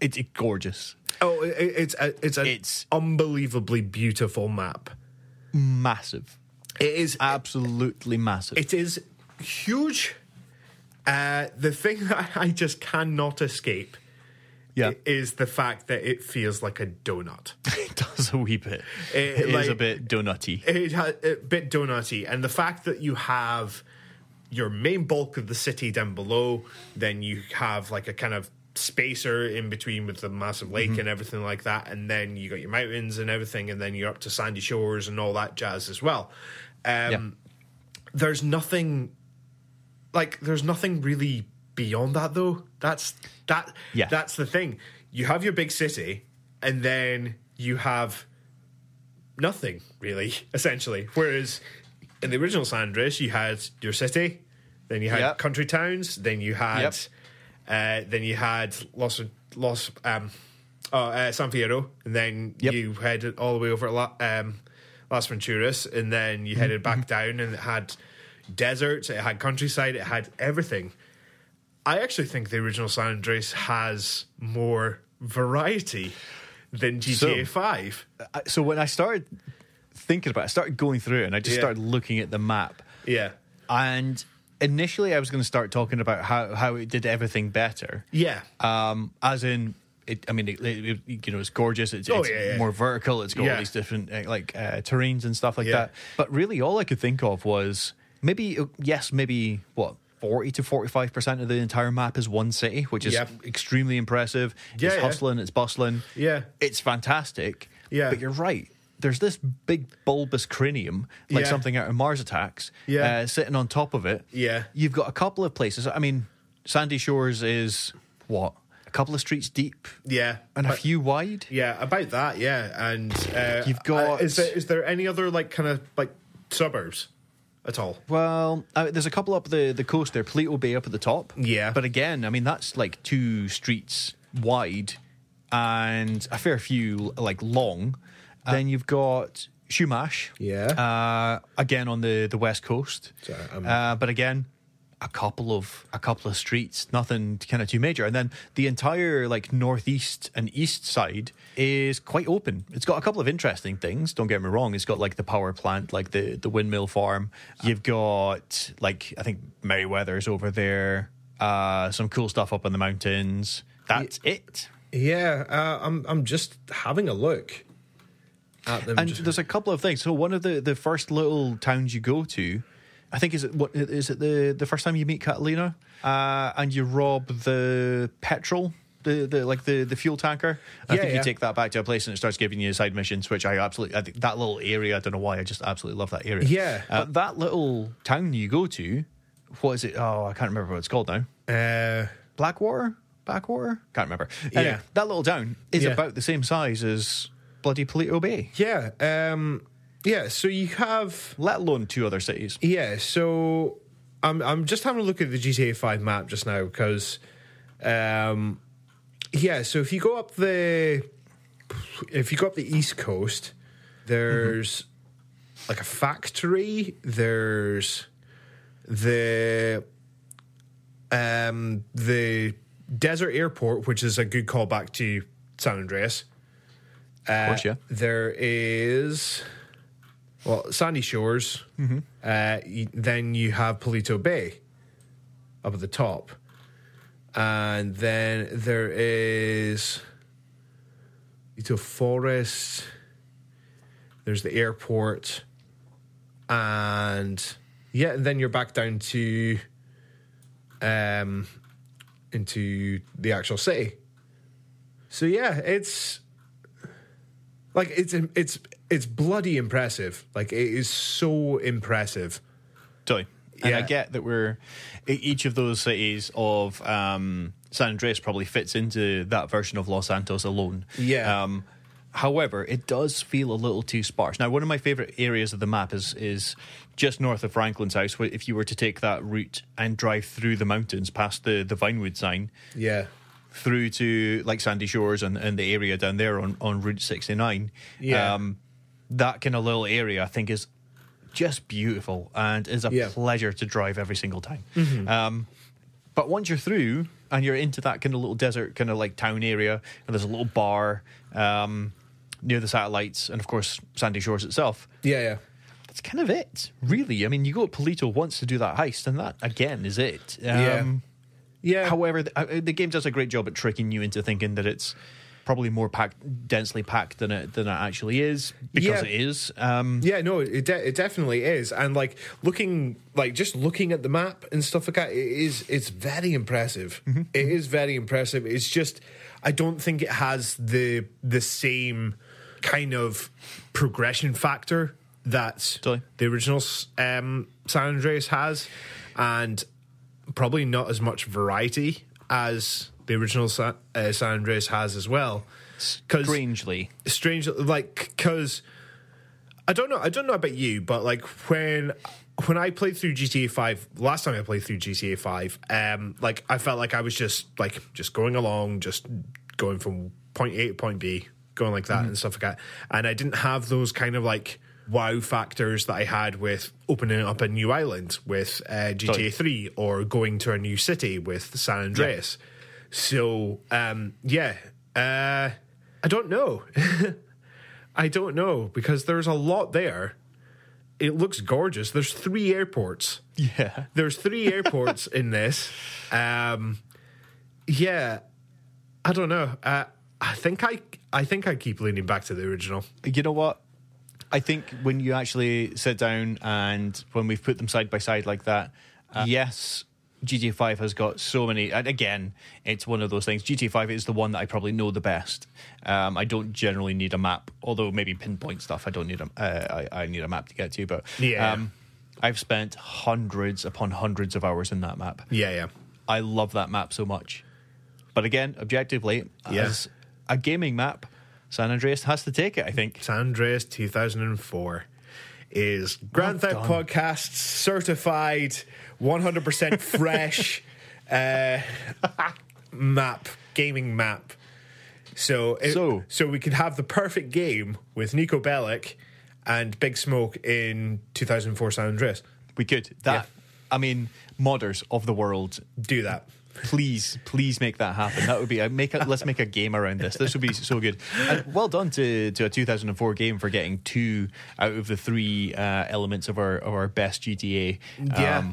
it's it's gorgeous. Oh, it, it's a, it's an it's unbelievably beautiful map. Massive. It is absolutely it, massive. It is huge. Uh, the thing that I just cannot escape, yeah. is the fact that it feels like a donut. It does a wee bit. It, it like, is a bit donutty. It has a bit donutty, and the fact that you have. Your main bulk of the city down below, then you have like a kind of spacer in between with the massive lake mm-hmm. and everything like that, and then you got your mountains and everything, and then you're up to sandy shores and all that jazz as well. Um, yeah. There's nothing like there's nothing really beyond that though. That's that. Yeah. That's the thing. You have your big city, and then you have nothing really, essentially. Whereas. In the original San Andreas, you had your city, then you had yep. country towns, then you had, yep. uh, then you had Los Los um, oh, uh, San Fierro, and then yep. you headed all the way over La, um, Las Venturas, and then you headed back down, and it had deserts, it had countryside, it had everything. I actually think the original San Andreas has more variety than G T A so, Five. So when I started. Thinking about it, I started going through it and I just yeah. started looking at the map. Yeah. And initially I was going to start talking about how, how it did everything better. Yeah. Um, as in, it, I mean, it, it, you know, it's gorgeous, it's, oh, it's yeah, yeah. more vertical, it's got yeah. all these different uh, like uh, terrains and stuff like yeah. that. But really all I could think of was maybe, yes, maybe what? forty to forty-five percent of the entire map is one city, which is yeah. extremely impressive. Yeah, it's yeah. hustling, it's bustling. Yeah. It's fantastic. Yeah. But you're right. There's this big bulbous cranium, like yeah. something out of Mars Attacks, yeah. uh, sitting on top of it. Yeah. You've got a couple of places. I mean, Sandy Shores is, what, a couple of streets deep? Yeah. And but, a few wide? Yeah, about that, yeah. And uh, you've got... Uh, is, there, is there any other, like, kind of, like, suburbs at all? Well, uh, there's a couple up the, the coast there. Palito Bay up at the top. Yeah. But again, I mean, that's, like, two streets wide and a fair few, like, long... Uh, then you've got Shumash, yeah. Uh, again on the, the west coast, Sorry, um, uh, but again a couple of a couple of streets, nothing kind of too major. And then the entire like northeast and east side is quite open. It's got a couple of interesting things, don't get me wrong. It's got like the power plant, like the the windmill farm. You've got like I think Merriweather's over there, uh some cool stuff up in the mountains. That's yeah. it yeah uh, I'm I'm just having a look at them. And just... there's a couple of things. So one of the the first little towns you go to, I think is it what is it the, the first time you meet Catalina, uh, and you rob the petrol, the, the like the, the fuel tanker. Yeah, I think yeah. you take that back to a place and it starts giving you side missions, which I absolutely I think that little area. I don't know why I just absolutely love that area. Yeah, uh, but that little town you go to, what is it? Oh, I can't remember what it's called now. Uh, Blackwater, Backwater, can't remember. Anyway, yeah, that little town is yeah. about the same size as bloody Palito Bay. Yeah. Um... Yeah, so you have... Let alone two other cities. Yeah, so I'm I'm just having a look at the G T A five map just now because... Um, yeah, so if you go up the... If you go up the East Coast, there's mm-hmm. like a factory. There's the... Um, the desert airport, which is a good callback to San Andreas. Uh, of course, yeah. There is... Well, Sandy Shores, mm-hmm. uh, you, then you have Palito Bay up at the top. And then there is Palito Forest, there's the airport, and yeah, and then you're back down to, um, into the actual city. So yeah, it's, like, it's, it's, It's bloody impressive. Like, it is so impressive. Totally. And yeah. I get that we're... Each of those cities of um, San Andreas probably fits into that version of Los Santos alone. Yeah. Um, however, it does feel a little too sparse. Now, one of my favourite areas of the map is is just north of Franklin's house. If you were to take that route and drive through the mountains past the, the Vinewood sign... Yeah. Through to, like, Sandy Shores and, and the area down there on, on Route sixty-nine. Yeah. Um, that kind of little area, I think, is just beautiful and is a yeah. pleasure to drive every single time. Mm-hmm. Um, but once you're through and you're into that kind of little desert, kind of like town area, and there's a little bar um, near the satellites and, of course, Sandy Shores itself. Yeah, yeah. That's kind of it, really. I mean, you go to Palito once to do that heist, and that, again, is it. Um, yeah. Yeah. However, the, the game does a great job at tricking you into thinking that it's probably more packed, densely packed than it than it actually is, because yeah. it is. Um, yeah, no, it de- it definitely is. And like looking, like just looking at the map and stuff like that, it is it's very impressive. Mm-hmm. It is very impressive. It's just I don't think it has the the same kind of progression factor that totally. the original um, San Andreas has, and. Probably not as much variety as the original San, uh, San Andreas has as well. Strangely, strangely, like because I don't know, I don't know about you, but like when when I played through G T A five last time, I played through G T A five. Um, like I felt like I was just like just going along, just going from point A to point B, going like that mm-hmm. and stuff like that, and I didn't have those kind of like. Wow factors that I had with opening up a new island with uh, G T A three or going to a new city with San Andreas. Yeah. So, um, yeah, uh, I don't know. I don't know because there's a lot there. It looks gorgeous. There's three airports. Yeah. There's three airports in this. Um, yeah, I don't know. Uh, I think I, I think I keep leaning back to the original. You know what? I think when you actually sit down and when we've put them side by side like that, uh, yes, G T A five has got so many. And again, it's one of those things. G T A five is the one that I probably know the best. Um, I don't generally need a map, although maybe pinpoint stuff. I don't need a. Uh, I, I need a map to get to, but yeah, um, I've spent hundreds upon hundreds of hours in that map. Yeah, yeah. I love that map so much. But again, objectively, yeah. as a gaming map. San Andreas has to take it, I think. San Andreas two thousand four is Grand Theft Podcast certified, one hundred percent fresh uh, map, gaming map. So, it, so so we could have the perfect game with Nico Bellic and Big Smoke in two thousand four San Andreas. We could. That yeah. I mean, modders of the world, do that. Please, please make that happen. That would be a make. A, let's make a game around this. This would be so good. And well done to, to a two thousand four game for getting two out of the three uh, elements of our of our best G T A. Um, yeah,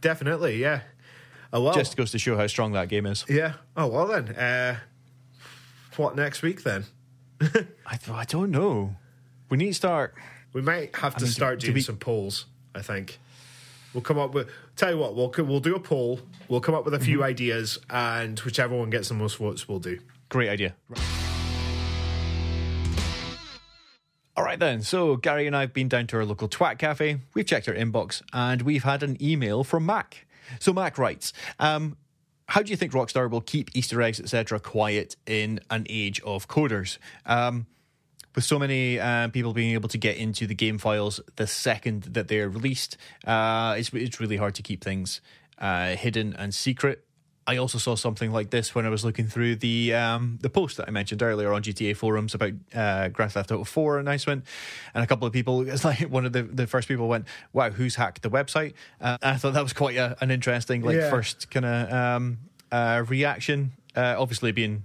definitely. Yeah, oh, well. Just goes to show how strong that game is. Yeah. Oh well then. Uh, what next week then? I I don't know. We need to start. We might have to I mean, start do, doing do we... some polls. I think. We'll come up with. Tell you what, we'll we'll do a poll. We'll come up with a few mm-hmm. ideas, and whichever one gets the most votes, we'll do. Great idea. Right. All right then. So Gary and I have been down to our local twat cafe. We've checked our inbox, and we've had an email from Mac. So Mac writes, um, "How do you think Rockstar will keep Easter eggs, et cetera, quiet in an age of coders?" Um, With so many uh, people being able to get into the game files the second that they're released, uh, it's it's really hard to keep things uh, hidden and secret. I also saw something like this when I was looking through the um, the post that I mentioned earlier on G T A forums about uh, Grand Theft Auto four announcement, and a couple of people, it's like one of the, the first people went, "Wow, who's hacked the website?" Uh, I thought that was quite a, an interesting like yeah. first kind of um, uh, reaction. Uh, obviously being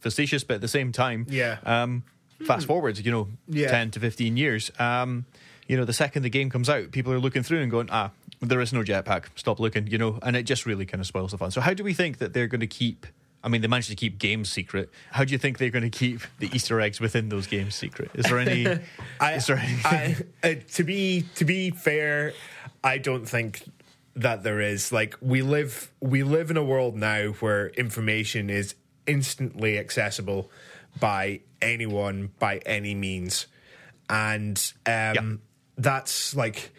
facetious, but at the same time, yeah. Um, Fast forward, you know, yeah. ten to fifteen years. Um, you know, the second the game comes out, people are looking through and going, ah, there is no jetpack. Stop looking, you know, and it just really kind of spoils the fun. So how do we think that they're going to keep, I mean, they managed to keep games secret. How do you think they're going to keep the Easter eggs within those games secret? Is there any, I, is there anything? I, uh, to be, to be fair, I don't think that there is. Like, we live, we live in a world now where information is instantly accessible by anyone, by any means, and um yep. that's like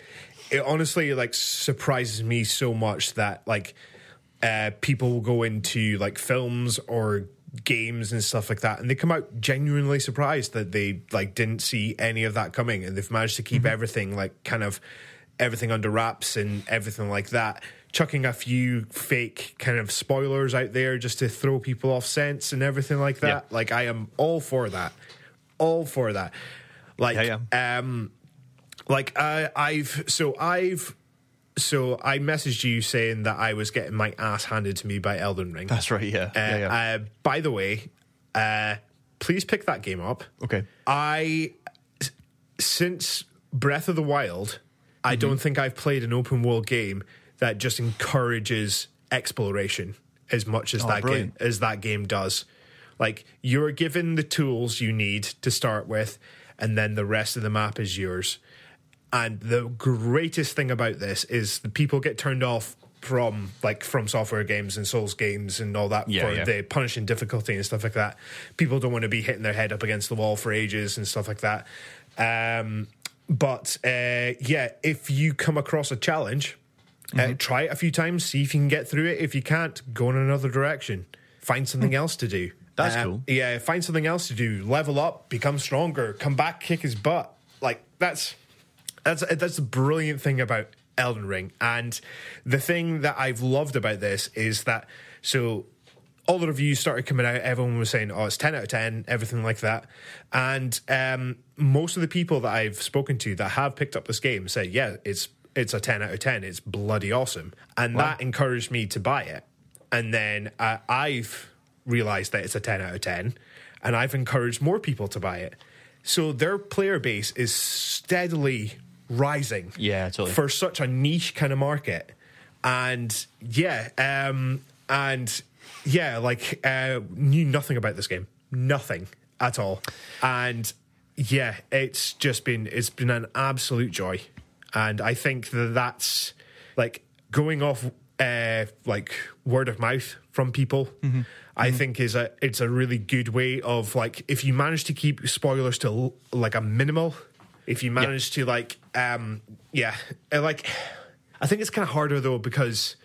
it honestly like surprises me so much that like uh people will go into like films or games and stuff like that and they come out genuinely surprised that they like didn't see any of that coming, and they've managed to keep mm-hmm. everything like kind of everything under wraps and everything like that, chucking a few fake kind of spoilers out there just to throw people off scent and everything like that. Yeah. Like, I am all for that. All for that. Like, yeah, yeah. um, like uh, I've, so I've, so I messaged you saying that I was getting my ass handed to me by Elden Ring. That's right, yeah. Uh, yeah, yeah. Uh, by the way, uh, please pick that game up. Okay. I, since Breath of the Wild, mm-hmm. I don't think I've played an open world game that just encourages exploration as much as oh, that brilliant. game as that game does. Like, you're given the tools you need to start with, and then the rest of the map is yours. And the greatest thing about this is the people get turned off from like From Software games and Souls games and all that yeah, for yeah. the punishing difficulty and stuff like that. People don't want to be hitting their head up against the wall for ages and stuff like that. Um, but uh, yeah, if you come across a challenge. Mm-hmm. Uh, try it a few times, see if you can get through it. If you can't, go in another direction. Find something else to do. That's uh, cool. Yeah, find something else to do. Level up, become stronger, come back, kick his butt. Like, that's that's that's the brilliant thing about Elden Ring. And the thing that I've loved about this is that, so all the reviews started coming out, everyone was saying, oh, it's ten out of ten, everything like that. And um, most of the people that I've spoken to that have picked up this game say, yeah, it's It's a ten out of ten. It's bloody awesome. And wow. that encouraged me to buy it. And then uh, I've realized that it's a ten out of ten, and I've encouraged more people to buy it. So their player base is steadily rising yeah, totally. for such a niche kind of market. And yeah, um, and yeah, like, uh, knew nothing about this game. Nothing at all. And yeah, it's just been, it's been an absolute joy. And I think that that's, like, going off, uh, like, word of mouth from people, mm-hmm. I mm-hmm. think is a it's a really good way of, like, if you manage to keep spoilers to, like, a minimal, if you manage yep. to, like, um, yeah, like, I think it's kind of harder, though, because,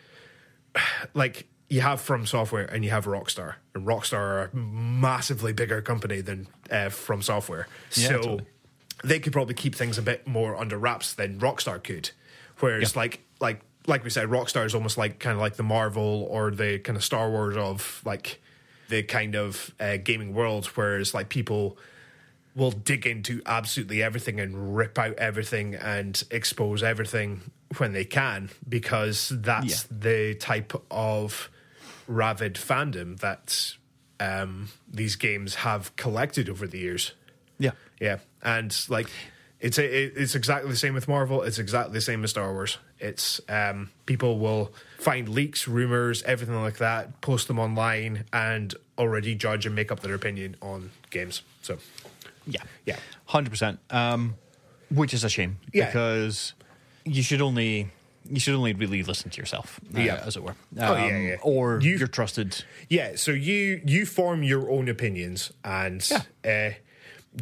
like, you have From Software and you have Rockstar, and Rockstar are a massively bigger company than uh, From Software, yeah, so... Totally. They could probably keep things a bit more under wraps than Rockstar could. Whereas, yeah. like, like, like we said, Rockstar is almost like kind of like the Marvel or the kind of Star Wars of like the kind of uh, gaming world. Whereas, like, people will dig into absolutely everything and rip out everything and expose everything when they can, because that's yeah. the type of rabid fandom that um, these games have collected over the years. Yeah. Yeah. And, like, it's a, it's exactly the same with Marvel. It's exactly the same with Star Wars. It's um, people will find leaks, rumors, everything like that, post them online, and already judge and make up their opinion on games. So... Yeah, yeah, one hundred percent, um, which is a shame, yeah. because you should only you should only really listen to yourself, uh, yeah. as it were, um, oh, yeah, yeah. or you, you're trusted. Yeah, so you, you form your own opinions, and yeah. uh,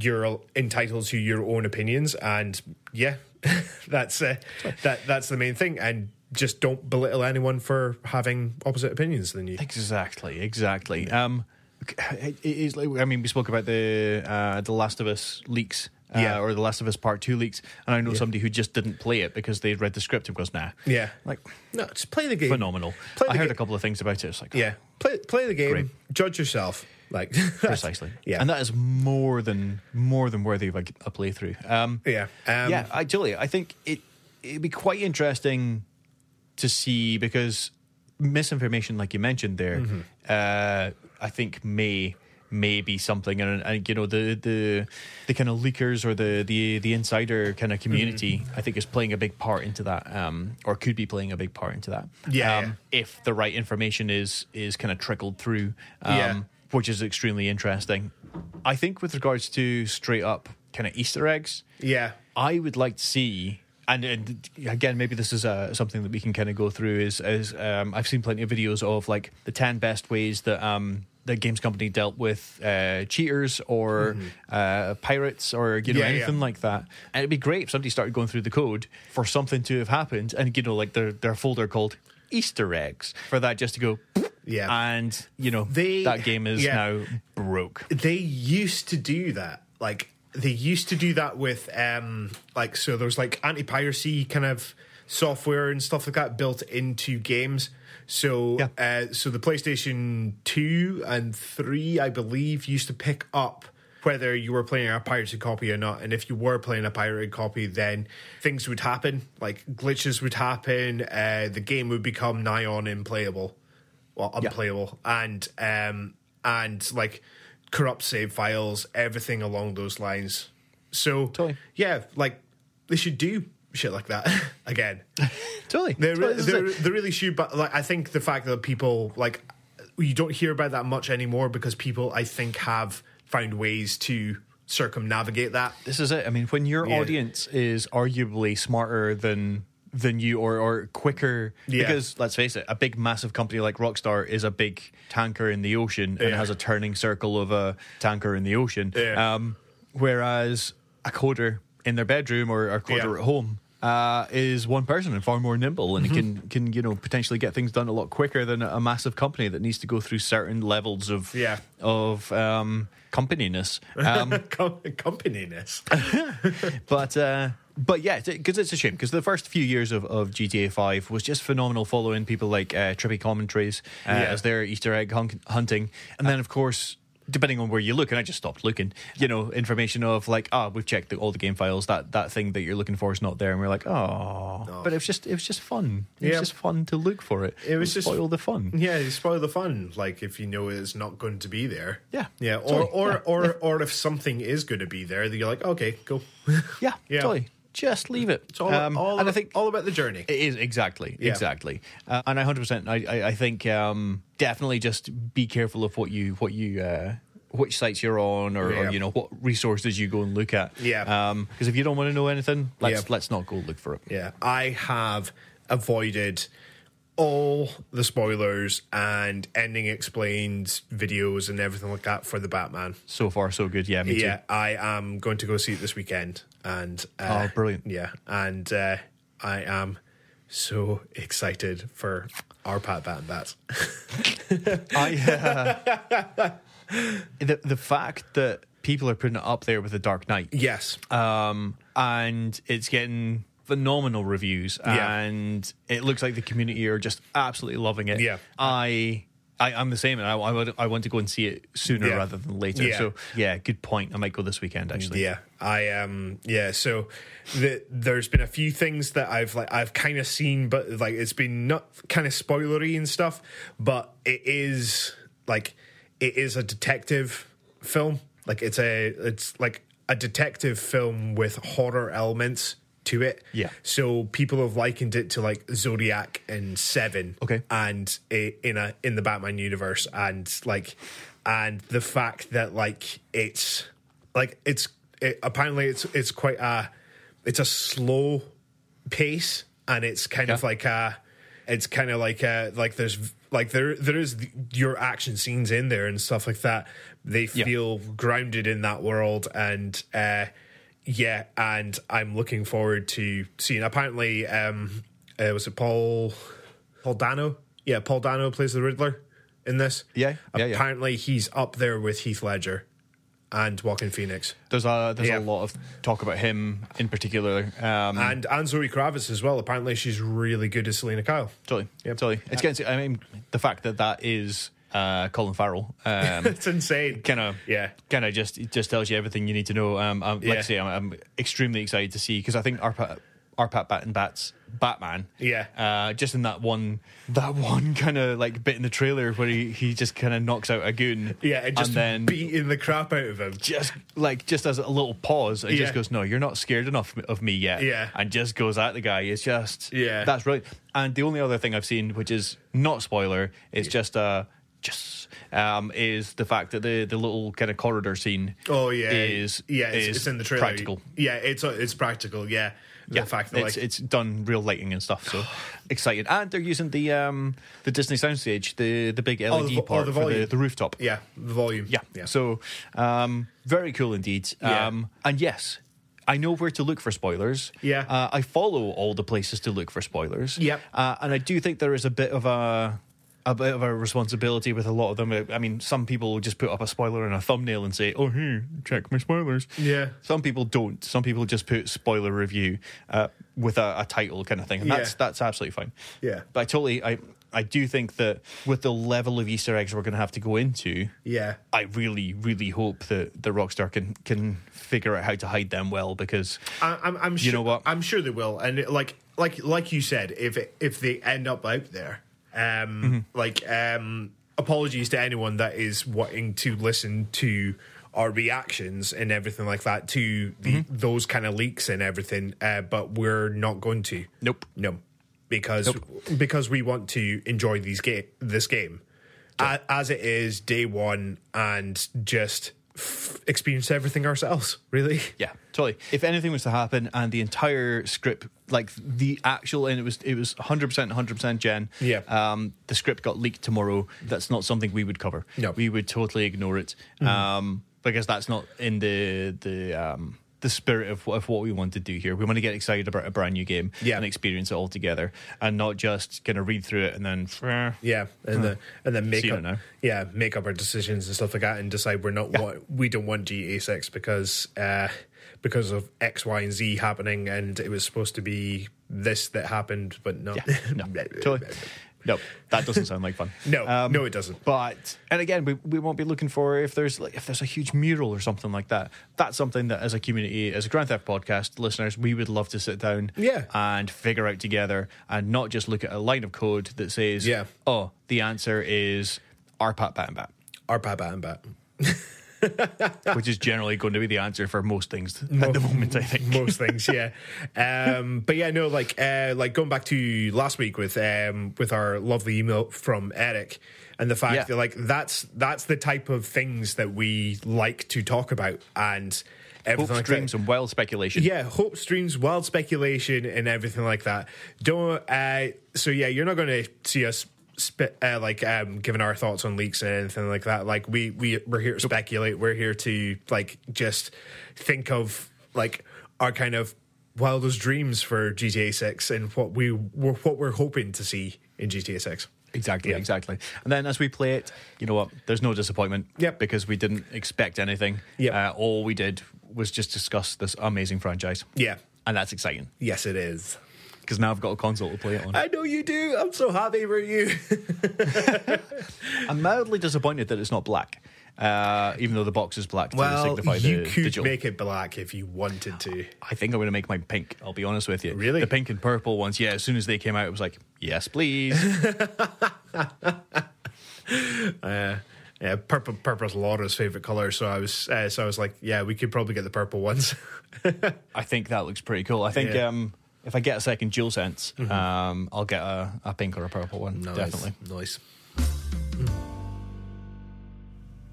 you're entitled to your own opinions, and yeah, that's uh, that that's the main thing, and just don't belittle anyone for having opposite opinions than you. Exactly, exactly. Yeah. Um, It is, I mean, we spoke about the uh, the Last of Us leaks, uh, yeah. or the Last of Us Part Two leaks, and I know yeah. somebody who just didn't play it because they read the script and goes, "Nah, yeah, like no, just play the game." Phenomenal. Play I heard game. a couple of things about it. It's like, yeah, oh, play play the game, great. Judge yourself, like precisely, yeah, and that is more than more than worthy of a, a playthrough. Um, yeah, um, yeah, I totally. I think it it'd be quite interesting to see, because misinformation, like you mentioned there. Mm-hmm. Uh, I think may may be something, and, and you know the the, the kind of leakers or the, the, the insider kind of community, mm. I think, is playing a big part into that, um, or could be playing a big part into that. Yeah, um, yeah. if the right information is is kind of trickled through, um, yeah. which is extremely interesting. I think with regards to straight up kind of Easter eggs, yeah, I would like to see. And, and again, maybe this is uh, something that we can kind of go through. Is, is um, I've seen plenty of videos of like the ten best ways that um, the games company dealt with uh, cheaters or mm-hmm. uh, pirates or you know yeah, anything yeah. like that. And it'd be great if somebody started going through the code for something to have happened, and you know, like their their folder called Easter eggs, for that just to go. Yeah, and you know they, that game is yeah. now broke. They used to do that, like. They used to do that with, um, like, so there was, like, anti-piracy kind of software and stuff like that built into games. So yeah. uh, so the PlayStation two and three, I believe, used to pick up whether you were playing a pirated copy or not. And if you were playing a pirated copy, then things would happen, like glitches would happen, uh, the game would become nigh on unplayable. Well, unplayable. Yeah. And, um, and, like... corrupt save files, everything along those lines. So, totally. yeah, like, they should do shit like that again. totally. They totally. Re- they really should, but like, I think the fact that people, like, you don't hear about that much anymore because people, I think, have found ways to circumnavigate that. This is it. I mean, when your yeah. audience is arguably smarter than... than you or or quicker yeah. because let's face it, a big massive company like Rockstar is a big tanker in the ocean yeah. and has a turning circle of a tanker in the ocean yeah. um, whereas a coder in their bedroom or a coder yeah. at home uh, is one person and far more nimble and mm-hmm. can can you know potentially get things done a lot quicker than a massive company that needs to go through certain levels of yeah. of um, companiness um, Com- companiness but uh But yeah, because it's a shame, because the first few years of, of G T A five was just phenomenal, following people like uh, Trippy Commentaries uh, yeah. as their Easter egg hun- hunting. And then, of course, depending on where you look, and I just stopped looking, you know, information of like, ah, oh, we've checked the, all the game files, that that thing that you're looking for is not there. And we're like, oh. No. But it was just it was just fun. It yeah. was just fun to look for it. It was just spoil the fun. Yeah, you spoil the fun, like if you know it's not going to be there. Yeah. Yeah. Or, totally. or, yeah. or, or if something is going to be there, then you're like, okay, cool. yeah, yeah. Totally. Just leave it. It's all, um, all, and I think all about the journey. It is, exactly, yeah. exactly. Uh, and I one hundred percent, I, I, I think um, definitely just be careful of what you, what you, uh, which sites you're on, or, yeah. or you know what resources you go and look at. Yeah. Um, because if you don't want to know anything, let's yeah. let's not go look for it. Yeah. I have avoided all the spoilers and ending explained videos and everything like that for the Batman. So far, so good. Yeah, me yeah, too. Yeah, I am going to go see it this weekend. And uh, oh, brilliant! Yeah, and uh, I am so excited for our Pat Bat and Bats. I uh, the the fact that people are putting it up there with The Dark Knight, yes, um, and it's getting phenomenal reviews, yeah. and it looks like the community are just absolutely loving it. Yeah, I I, I'm the same, and I, I, would, I want to go and see it sooner yeah. rather than later. Yeah. So, yeah, good point. I might go this weekend, actually. Yeah, I um, yeah. So, the, there's been a few things that I've like I've kind of seen, but like it's been not kind of spoilery and stuff. But it is like it is a detective film. Like it's a it's like a detective film with horror elements to it. Yeah. So people have likened it to like Zodiac and Seven. Okay. And a, in a in the Batman universe, and like, and the fact that like it's like it's it, apparently it's it's quite a it's a slow pace, and it's kind yeah. of like a it's kind of like a like there's like there there is your action scenes in there and stuff like that. They feel yeah. grounded in that world, and uh yeah, and I'm looking forward to seeing. Apparently, um, uh, was it Paul Paul Dano? Yeah, Paul Dano plays the Riddler in this. Yeah, yeah apparently yeah. he's up there with Heath Ledger and Joaquin Phoenix. There's a there's yeah. a lot of talk about him in particular, um, and and Zoe Kravitz as well. Apparently, she's really good as Selena Kyle. Totally, yep. totally. It's getting. I mean, the fact that that is. Uh, Colin Farrell. Um, it's insane. Kind of, yeah. Kind of just just tells you everything you need to know. Um, I'm, yeah. Like I say, I'm, I'm extremely excited to see, because I think Arpat Arpat Bat and Bats Batman. Yeah. Uh, just in that one, that one kind of like bit in the trailer where he, he just kind of knocks out a goon. Yeah, and just and then beating the crap out of him. Just like just as a little pause, it yeah. just goes, "No, you're not scared enough of me yet." Yeah. And just goes at the guy. It's just yeah. That's right. And the only other thing I've seen, which is not spoiler, is yeah. just a. Uh, Yes, um, is the fact that the, the little kind of corridor scene. Oh yeah, is yeah, it's, is it's in the trailer. Practical. Yeah, it's it's practical. Yeah, the yeah, fact that it's, like... it's done real lighting and stuff. So excited, and they're using the um the Disney soundstage, the the big L E D oh, the, part oh, the for the, the rooftop. Yeah, the volume. Yeah, yeah. So um, very cool indeed. Yeah. Um, and yes. I know where to look for spoilers. Yeah. Uh, I follow all the places to look for spoilers. Yep. Uh, and I do think there is a bit of a. A bit of a responsibility with a lot of them. I mean, some people will just put up a spoiler and a thumbnail and say, "Oh, here, check my spoilers." Yeah. Some people don't. Some people just put "spoiler review" uh, with a, a title kind of thing, and yeah. that's that's absolutely fine. Yeah. But I totally, I I do think that with the level of Easter eggs we're going to have to go into, yeah, I really, really hope that the Rockstar can can figure out how to hide them well, because I, I'm, I'm you sure, know what, I'm sure they will. And it, like like like you said, if it, if they end up out there. Um, mm-hmm. Like, um, apologies to anyone that is wanting to listen to our reactions and everything like that to the, mm-hmm. those kind of leaks and everything. Uh, but we're not going to. Nope. No, because nope. because we want to enjoy these ga- this game yeah. a- as it is day one and just f- experience everything ourselves. Really? Yeah, totally. If anything was to happen and the entire script. Like the actual, and it was it was one hundred percent, one hundred percent Jen. Yeah. Um, the script got leaked tomorrow. That's not something we would cover. No. We would totally ignore it, mm-hmm. um, because that's not in the the um, the spirit of, of what we want to do here. We want to get excited about a brand new game yeah. and experience it all together, and not just kind of read through it and then yeah, and uh, the and then make up now. yeah make up our decisions and stuff like that, and decide we're not yeah. what we don't want G T A six because. Uh, because of X, Y, and Z happening, and it was supposed to be this that happened, but no. Yeah, no, totally. No, that doesn't sound like fun. No, um, no, it doesn't. But, and again, we, we won't be looking for if there's like, if there's a huge mural or something like that. That's something that as a community, as a Grand Theft Podcast listeners, we would love to sit down yeah. and figure out together, and not just look at a line of code that says, yeah. oh, the answer is Arpat Bat and Bat. Arpat Bat and Bat. Which is generally going to be the answer for most things at most, the moment, I think. Most things, yeah. Um, but yeah, no, like uh, like going back to last week with um, with our lovely email from Eric, and the fact yeah. that like that's that's the type of things that we like to talk about, and everything hope like streams that. and wild speculation. Yeah, hope streams, wild speculation, and everything like that. Don't. Uh, so yeah, you're not going to see us. Spe- uh, like um, giving our thoughts on leaks and anything like that. Like we we we're here to speculate. We're here to like just think of like our kind of wildest dreams for G T A six and what we we're, what we're hoping to see in G T A six. Exactly, yeah. exactly. And then as we play it, you know what? There's no disappointment. Yep. Because we didn't expect anything. Yeah. Uh, all we did was just discuss this amazing franchise. Yeah. And that's exciting. Yes, it is. because now I've got a console to play it on. I know you do. I'm so happy for you. I'm mildly disappointed that it's not black. Uh, even though the box is black to well, signify the you could digital. Make it black if you wanted to. I think I'm going to make mine pink, I'll be honest with you. Really? The pink and purple ones, yeah, as soon as they came out, it was like, yes, please. uh, yeah, purple, purple's Laura's favourite colour, so I was uh, so I was like, yeah, we could probably get the purple ones. I think that looks pretty cool. I think yeah. um, if I get a second DualSense, mm-hmm. um, I'll get a, a pink or a purple one, nice. Definitely. Nice.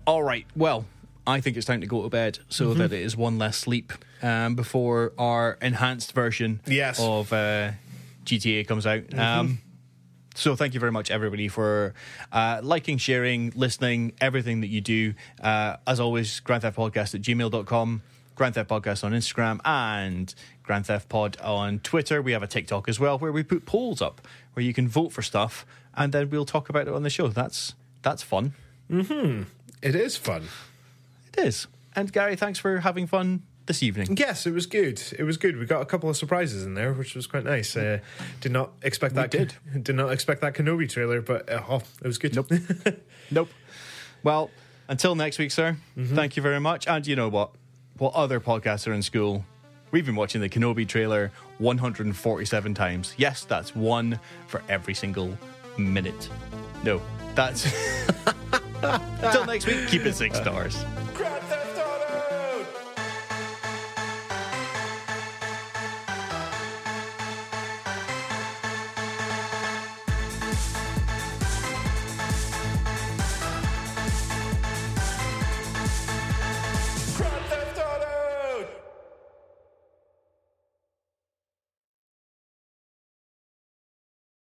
All right, well, I think it's time to go to bed so mm-hmm. that it is one less sleep um, before our enhanced version yes. of uh, G T A comes out. Mm-hmm. Um, so thank you very much, everybody, for uh, liking, sharing, listening, everything that you do. Uh, as always, Grand Theft Podcast at gmail dot com, Grand Theft Podcast on Instagram, and Grand Theft Pod on Twitter. We have a TikTok as well where we put polls up where you can vote for stuff, and then we'll talk about it on the show. That's, that's fun. Mm-hmm. It is fun. It is. And Gary, thanks for having fun this evening. Yes, it was good. It was good. We got a couple of surprises in there, which was quite nice. Uh, did not expect that. We did. Did not expect that Kenobi trailer, but uh, oh, it was good. Nope. Nope. Well, until next week, sir, mm-hmm. thank you very much. And you know what? While other podcasts are in school, we've been watching the Kenobi trailer one hundred forty-seven times. Yes, that's one for every single minute. No, that's... Until next week, keep it six stars.